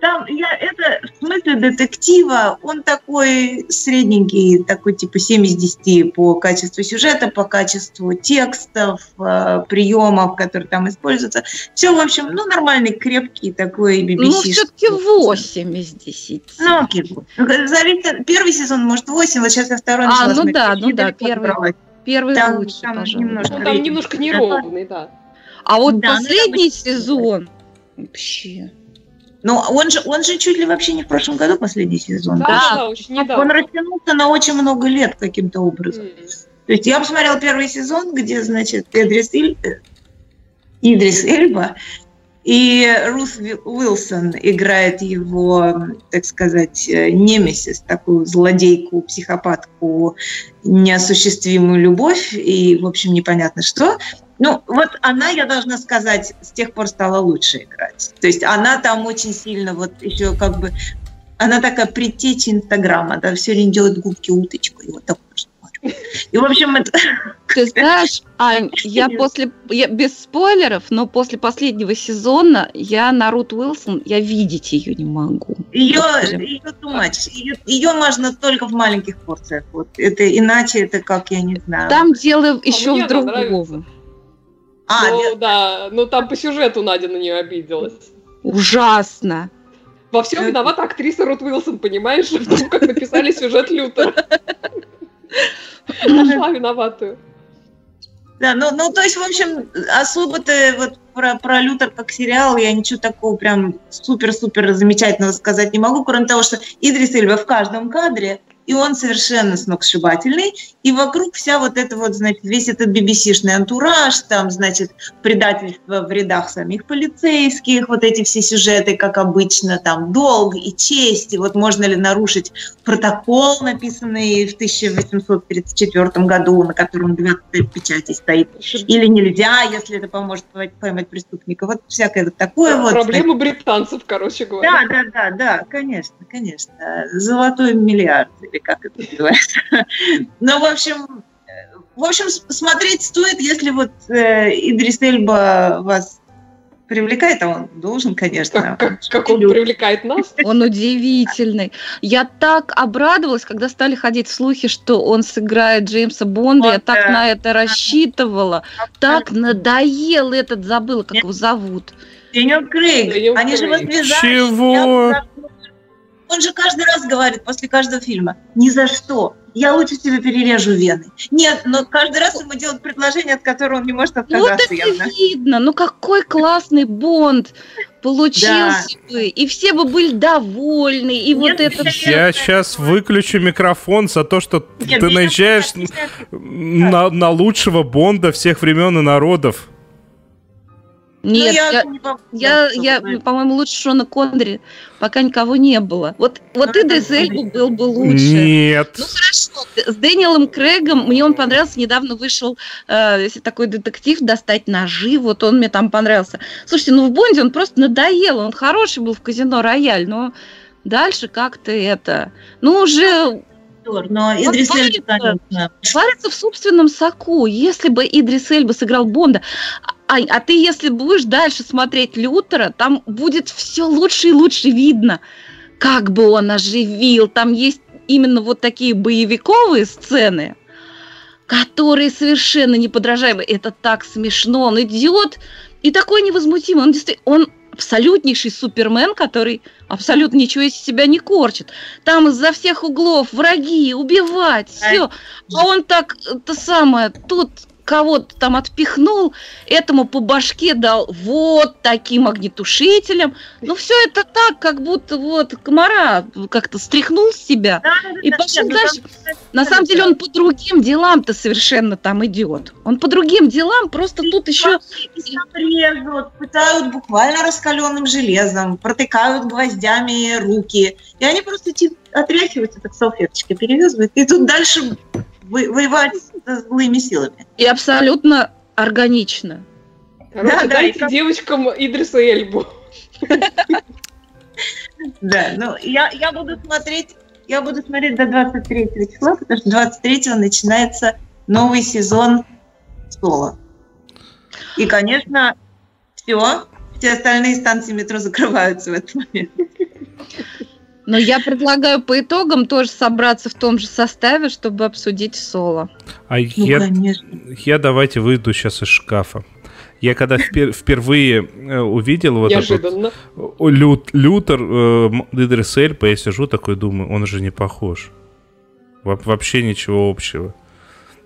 Там, это в смысле детектива, он такой средненький, такой типа 7/10 по качеству сюжета, по качеству текстов, приемов, которые там используются. Все, в общем, ну, нормальный, крепкий такой BBC. Ну, все-таки 8/10. Ну, окей. Первый сезон, может, 8, вот сейчас я второй начала смотреть. Ну да, первый там, лучше, там пожалуй. Там немножко неровный, да. А вот да, последний сезон вообще... Но он же чуть ли вообще не в прошлом году последний сезон. Да, очень недавно. Он растянулся на очень много лет каким-то образом. То есть я посмотрела первый сезон, где, значит, Идрис Эльба и Рут Уилсон играет его, так сказать, немесис, такую злодейку, психопатку, неосуществимую любовь и, в общем, непонятно что. Ну, вот она, я должна сказать, с тех пор стала лучше играть. То есть она там очень сильно, вот еще как бы, она такая предтеча Инстаграма, да, все время делает губки уточку, и вот так вот. И, в общем, это... Ты знаешь, Ань, я без спойлеров, но после последнего сезона я на Рут Уилсон, я видеть ее не могу. Ее можно только в маленьких порциях, вот. Это иначе, это как, я не знаю. Там дело еще в другом. Но там по сюжету Надя на нее обиделась. Ужасно. Во всем виновата актриса Рут Уилсон, понимаешь, в том, как написали сюжет Лютера. Нашла виноватую. Да, ну то есть, в общем, особо-то вот про Лютер как сериал я ничего такого прям супер-супер замечательного сказать не могу, кроме того, что Идрис Эльба в каждом кадре. и он совершенно сногсшибательный, и вокруг вся вот эта вот, значит, весь этот BBC-шный антураж, там, значит, предательство в рядах самих полицейских, вот эти все сюжеты, как обычно, там, долг и честь, и вот можно ли нарушить протокол, написанный в 1834 году, на котором 12 печати стоит, или нельзя, если это поможет поймать преступника, вот всякое вот такое вот. Проблемы британцев, короче говоря. Да, конечно, конечно. Золотой миллиард, или как это называется. Ну, в общем, смотреть стоит, если вот Идрис Эльба вас привлекает, а он должен, конечно. Как он привлекает нас? Он удивительный. Я так обрадовалась, когда стали ходить слухи, что он сыграет Джеймса Бонда. Я так на это рассчитывала. Так надоел этот, забыла, как его зовут. Дэниел Крейг. Они же вас связали. Чего? Он же каждый раз говорит после каждого фильма: ни за что, я лучше тебе перережу вены. Нет, но каждый раз ему делают предложение, от которого он не может отказаться. Вот это видно, ну какой классный Бонд получился бы, и все бы были довольны, и вот это... Я сейчас выключу микрофон за то, что ты наезжаешь на лучшего Бонда всех времен и народов. Нет, я по-моему, лучше Шона Коннери пока никого не было. Вот Идрис Эльба был бы лучше. Нет. Ну хорошо, с Дэниелом Крейгом мне он понравился. Недавно вышел такой детектив «Достать ножи». Вот он мне там понравился. Слушайте, ну в Бонде он просто надоел. Он хороший был в «Казино Рояль», но дальше как-то это... Ну уже... Но Идрис Эльба варится в собственном соку. Если бы Идрис Эльба сыграл Бонда... Ань, а ты, если будешь дальше смотреть Лютера, там будет все лучше и лучше видно, как бы он оживил. Там есть именно вот такие боевиковые сцены, которые совершенно неподражаемы. Это так смешно. Он идет и такой невозмутимый. Он абсолютнейший Супермен, который абсолютно ничего из себя не корчит. Там из-за всех углов враги, убивать, все. А он так, то самое, тут... кого-то там отпихнул, этому по башке дал вот таким огнетушителем. Ну, все это так, как будто вот комара как-то стряхнул с себя. И пошел дальше. На самом деле он по другим делам-то совершенно там идет. Он по другим делам, просто тут еще... Режут, пытают буквально раскаленным железом, протыкают гвоздями руки. И они просто отряхиваются, так салфеточкой перевязывают. И тут дальше... воевать с злыми силами. И абсолютно органично. Короче, дайте девочкам Идриса Эльбу. Да, ну я буду смотреть до 23 числа, потому что 23-го начинается новый сезон «Соло». И, конечно, все остальные станции метро закрываются в этот момент. Но я предлагаю по итогам тоже собраться в том же составе, чтобы обсудить «Соло». А я давайте выйду сейчас из шкафа. Я когда впервые увидел вот этот Лютер Идрис Эльба, я сижу такой, думаю, он же не похож. Вообще ничего общего.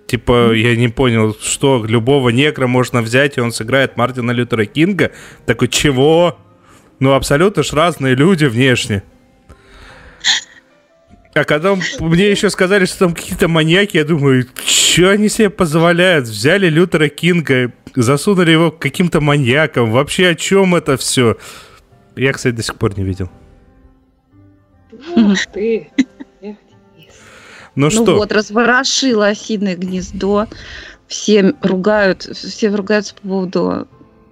Типа, я не понял, что любого негра можно взять, и он сыграет Мартина Лютера Кинга. Такой, чего? Ну, абсолютно ж разные люди внешне. А когда мне еще сказали, что там какие-то маньяки, я думаю, что они себе позволяют? Взяли Лютера Кинга, засунули его к каким-то маньякам. Вообще, о чем это все? Я, кстати, до сих пор не видел. Ух ты! Ну что? Ну вот, разворошило осиное гнездо. Все ругаются по поводу...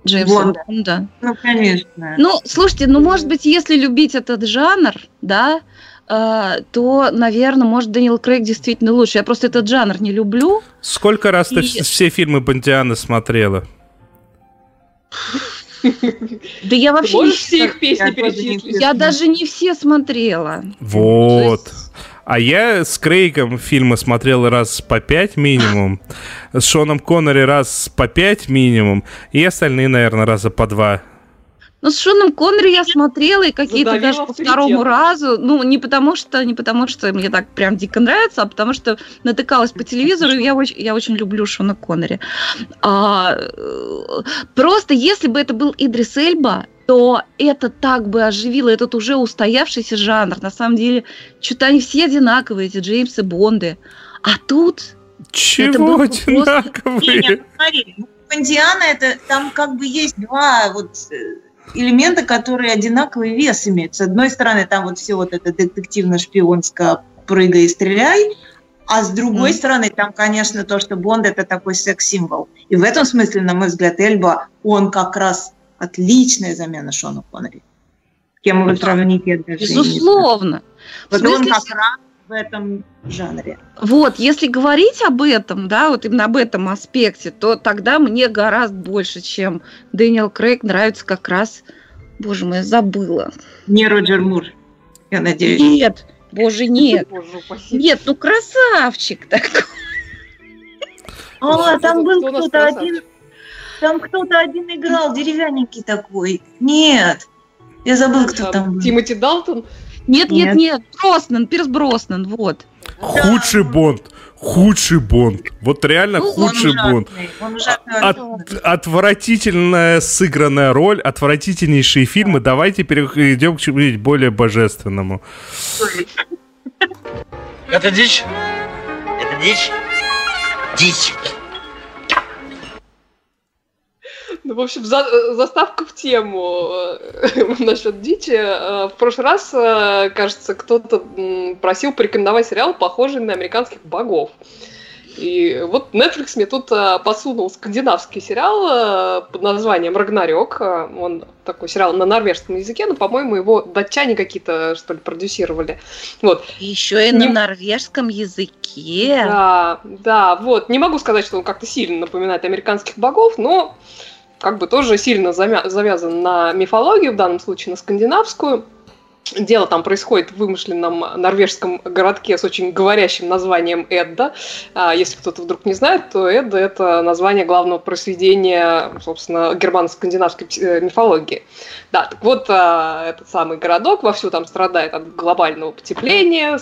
Джеймса Бонда. Ну, конечно. Ну, слушайте, ну, может быть, если любить этот жанр, да, то, наверное, может, Дэниел Крейг действительно лучше. Я просто этот жанр не люблю. Сколько раз ты все фильмы Бондианы смотрела? Да я вообще не все их песни перечислила. Я даже не все смотрела. Вот. А я с Крейгом фильмы смотрел раз по 5 минимум, с Шоном Коннери раз по 5 минимум, и остальные, наверное, раза по 2. Ну, с Шоном Коннери я смотрела, и какие-то даже по второму разу, ну, не потому что мне так прям дико нравится, а потому что натыкалась по телевизору, и я очень люблю Шона Коннери. Просто если бы это был Идрис Эльба, то это так бы оживило этот уже устоявшийся жанр. На самом деле, что-то они все одинаковые, эти Джеймсы Бонды. А тут... Чего одинаковые? Просто... Смотри, Бондиана, это там как бы есть два вот элемента, которые одинаковый вес имеют. С одной стороны, там вот все вот это детективно-шпионское «прыгай и стреляй», а с другой стороны, там, конечно, то, что Бонд – это такой секс-символ. И в этом смысле, на мой взгляд, Эльба, он как раз отличная замена Шону Коннери. Кем его сравнить, я даже безусловно. Не знаю. Вот он как раз в этом жанре. Вот, если говорить об этом, да, вот именно об этом аспекте, то тогда мне гораздо больше, чем Дэниел Крейг, нравится как раз, боже мой, забыла. Не Роджер Мур, я надеюсь. Нет, боже, нет. Нет, ну красавчик такой. А, там был кто-то один... Там кто-то один играл, деревянненький такой. Нет, я забыл, кто там был. Тимоти Далтон? Нет. Броснан, Пирс Броснан, вот. Худший Бонд, худший Бонд. Вот реально худший Бонд. Отвратительная сыгранная роль, отвратительнейшие фильмы. Давайте перейдем к чему-нибудь более божественному. Это дичь? Это дичь? Дичь. Ну, в общем, заставка в тему насчет дичи. В прошлый раз, кажется, кто-то просил порекомендовать сериал, похожий на «Американских богов». И вот Netflix мне тут подсунул скандинавский сериал под названием «Рагнарёк». Он такой сериал на норвежском языке, но, по-моему, его датчане какие-то, что ли, продюсировали. Вот. Еще и на норвежском языке. Да, вот. Не могу сказать, что он как-то сильно напоминает «Американских богов», но как бы тоже сильно завязан на мифологию, в данном случае на скандинавскую. Дело там происходит в вымышленном норвежском городке с очень говорящим названием Эдда. Если кто-то вдруг не знает, то Эдда – это название главного произведения, собственно, германо-скандинавской мифологии. Да, так вот, этот самый городок вовсю там страдает от глобального потепления,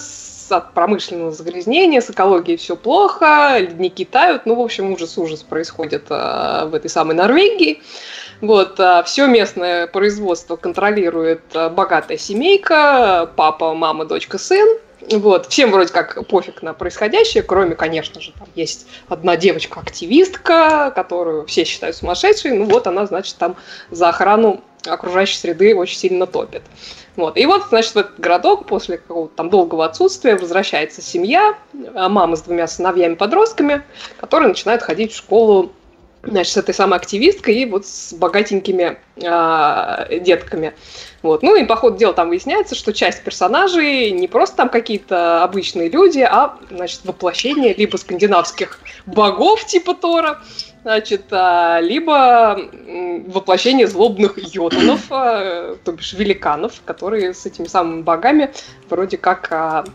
от промышленного загрязнения, с экологией все плохо, ледники тают. Ну, в общем, ужас-ужас происходит в этой самой Норвегии. Вот, все местное производство контролирует богатая семейка, папа, мама, дочка, сын. Вот, всем вроде как пофиг на происходящее, кроме, конечно же, там есть одна девочка-активистка, которую все считают сумасшедшей, ну вот она, значит, там за охрану окружающей среды очень сильно топит. Вот. И вот, значит, в этот городок после какого-то там долгого отсутствия возвращается семья, мама с двумя сыновьями-подростками, которые начинают ходить в школу, значит, с этой самой активисткой и вот с богатенькими детками. Вот. Ну и по ходу дела там выясняется, что часть персонажей не просто там какие-то обычные люди, а, значит, воплощение либо скандинавских богов типа Тора, значит, либо воплощение злобных йотунов, то бишь великанов, которые с этими самыми богами вроде как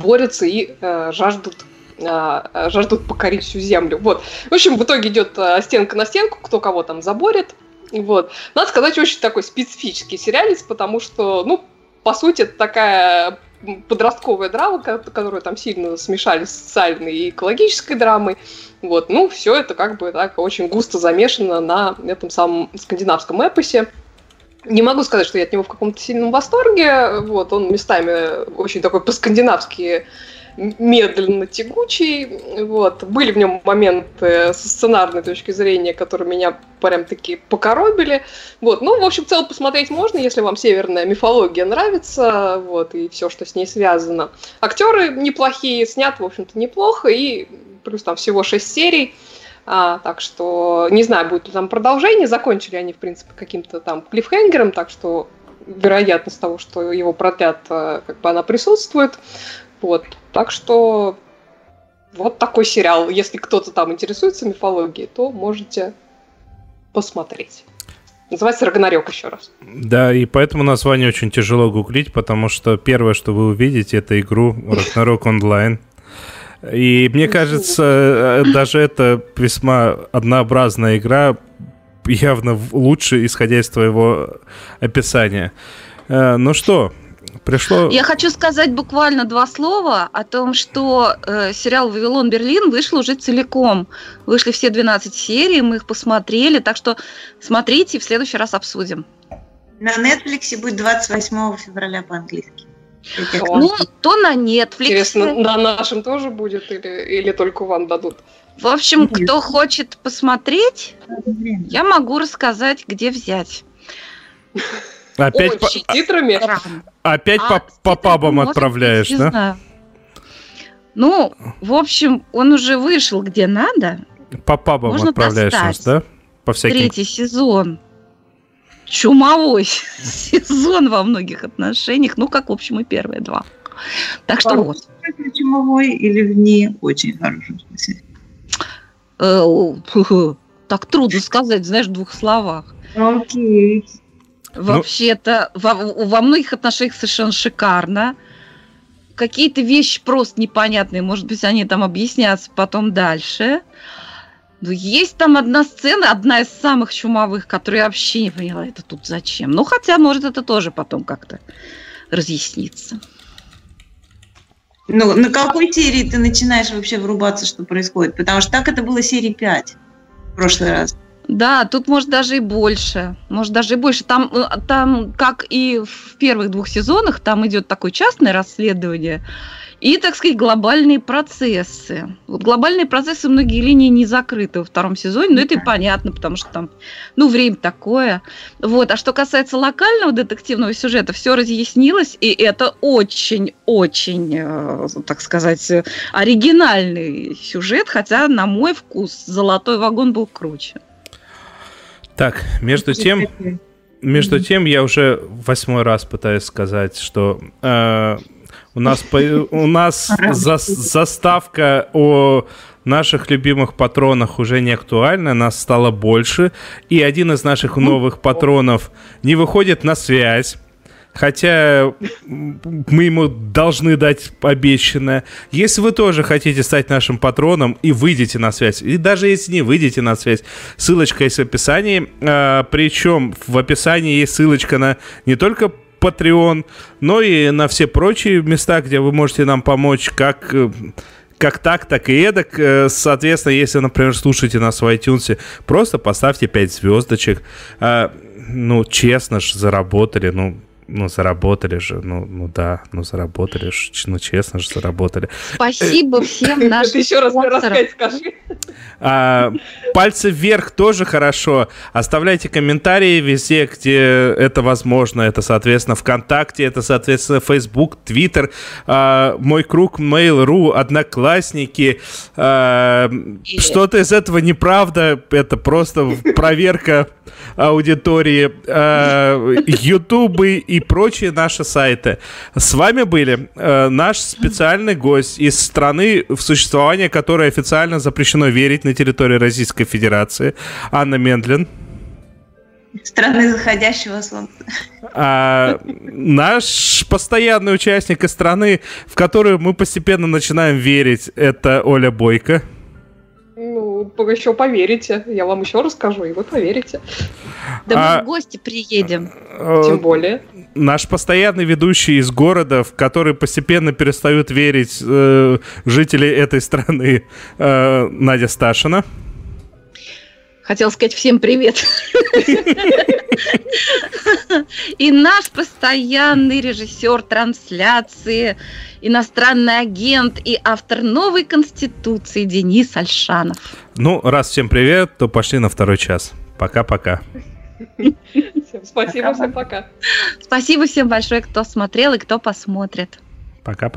борются и жаждут покорить всю землю. Вот. В общем, в итоге идет стенка на стенку, кто кого там заборет. Вот. Надо сказать, очень такой специфический сериалец, потому что, ну, по сути, это такая подростковая драма, которую там сильно смешали с социальной и экологической драмой. Вот. Ну, все это как бы так очень густо замешано на этом самом скандинавском эпосе. Не могу сказать, что я от него в каком-то сильном восторге. Вот. Он местами очень такой по-скандинавски медленно тягучий. Вот. Были в нем моменты со сценарной точки зрения, которые меня прям-таки покоробили. Вот. Ну, в общем, в целом посмотреть можно, если вам северная мифология нравится, вот, и все, что с ней связано. Актеры неплохие, снят, в общем-то, неплохо, и плюс там всего 6 серий. Так что не знаю, будет ли там продолжение. Закончили они, в принципе, каким-то там клиффхенгером, так что вероятность того, что его продлят, как бы она присутствует. Вот, так что вот такой сериал. Если кто-то там интересуется мифологией, то можете посмотреть. Называется «Рагнарёк» еще раз. Да, и поэтому название очень тяжело гуглить, потому что первое, что вы увидите, это игру «Рагнарёк онлайн». И мне кажется, даже эта весьма однообразная игра явно лучше, исходя из твоего описания. Ну что... Пришло... Я хочу сказать буквально два слова о том, что сериал «Вавилон Берлин» вышел уже целиком. Вышли все 12 серий, мы их посмотрели, так что смотрите, в следующий раз обсудим. На Netflix будет 28 февраля по-английски. Ну, то на Netflix. Интересно, на нашем тоже будет или только вам дадут? В общем, кто хочет посмотреть, я могу рассказать, где взять. Опять титрами? Опять по пабам отправляешь, да? Ну, в общем, он уже вышел где надо. По пабам отправляешь нас, да? По всяким... Третий сезон. Чумовой сезон во многих отношениях. Ну, как, в общем, и первые два. Так что вот. Чумовой или в не очень хорошем смысле? Так трудно сказать, знаешь, в двух словах. Окей. Вообще-то, во многих отношениях совершенно шикарно. Какие-то вещи просто непонятные. Может быть, они там объяснятся потом дальше. Но есть там одна сцена, одна из самых чумовых, которую я вообще не поняла, это тут зачем. Ну, хотя, может, это тоже потом как-то разъяснится. Ну, на какой серии ты начинаешь вообще врубаться, что происходит? Потому что так это было серии 5 в прошлый раз. Да, тут может даже и больше. Может даже и больше. Там, как и в первых двух сезонах, там идет такое частное расследование и, так сказать, глобальные процессы. Вот глобальные процессы, многие линии не закрыты во втором сезоне, но это и понятно, потому что там, ну, время такое. Вот. А что касается локального детективного сюжета, все разъяснилось, и это очень-очень, так сказать, оригинальный сюжет, хотя, на мой вкус, «Золотой вагон» был круче. Так, между тем, я уже 8-й раз пытаюсь сказать, что у нас заставка о наших любимых патронах уже не актуальна, нас стало больше, и один из наших новых патронов не выходит на связь. Хотя мы ему должны дать обещанное. Если вы тоже хотите стать нашим патроном и выйдете на связь, и даже если не выйдете на связь, ссылочка есть в описании. Причем в описании есть ссылочка на не только Patreon, но и на все прочие места, где вы можете нам помочь как так, так и эдак. Соответственно, если, например, слушаете нас в iTunes, просто поставьте 5 звездочек. Ну, честно ж, заработали, заработали же. Спасибо всем нашим спонсорам. Пальцы вверх тоже хорошо. Оставляйте комментарии везде, где это возможно. Это, соответственно, ВКонтакте, это, соответственно, Facebook, Twitter, Мой Круг, Mail.ru, Одноклассники. Что-то из этого неправда. Это просто проверка аудитории. Ютубы и прочие наши сайты. С вами были наш специальный гость из страны, в существование которой официально запрещено верить на территории Российской Федерации, Анна Мендлин. Страны заходящего солнца. Наш постоянный участник из страны, в которую мы постепенно начинаем верить, это Оля Бойко. Ну, еще поверите. Я вам еще расскажу, и вы поверите. Да мы в гости приедем. Тем более. Наш постоянный ведущий из города, в который постепенно перестают верить жители этой страны, Надя Сташина. Хотела сказать всем привет. И наш постоянный режиссер трансляции, иностранный агент и автор новой конституции Денис Альшанов. Ну, раз всем привет, то пошли на второй час. Пока-пока. Всем спасибо, всем пока. Спасибо всем большое, кто смотрел и кто посмотрит. Пока-пока.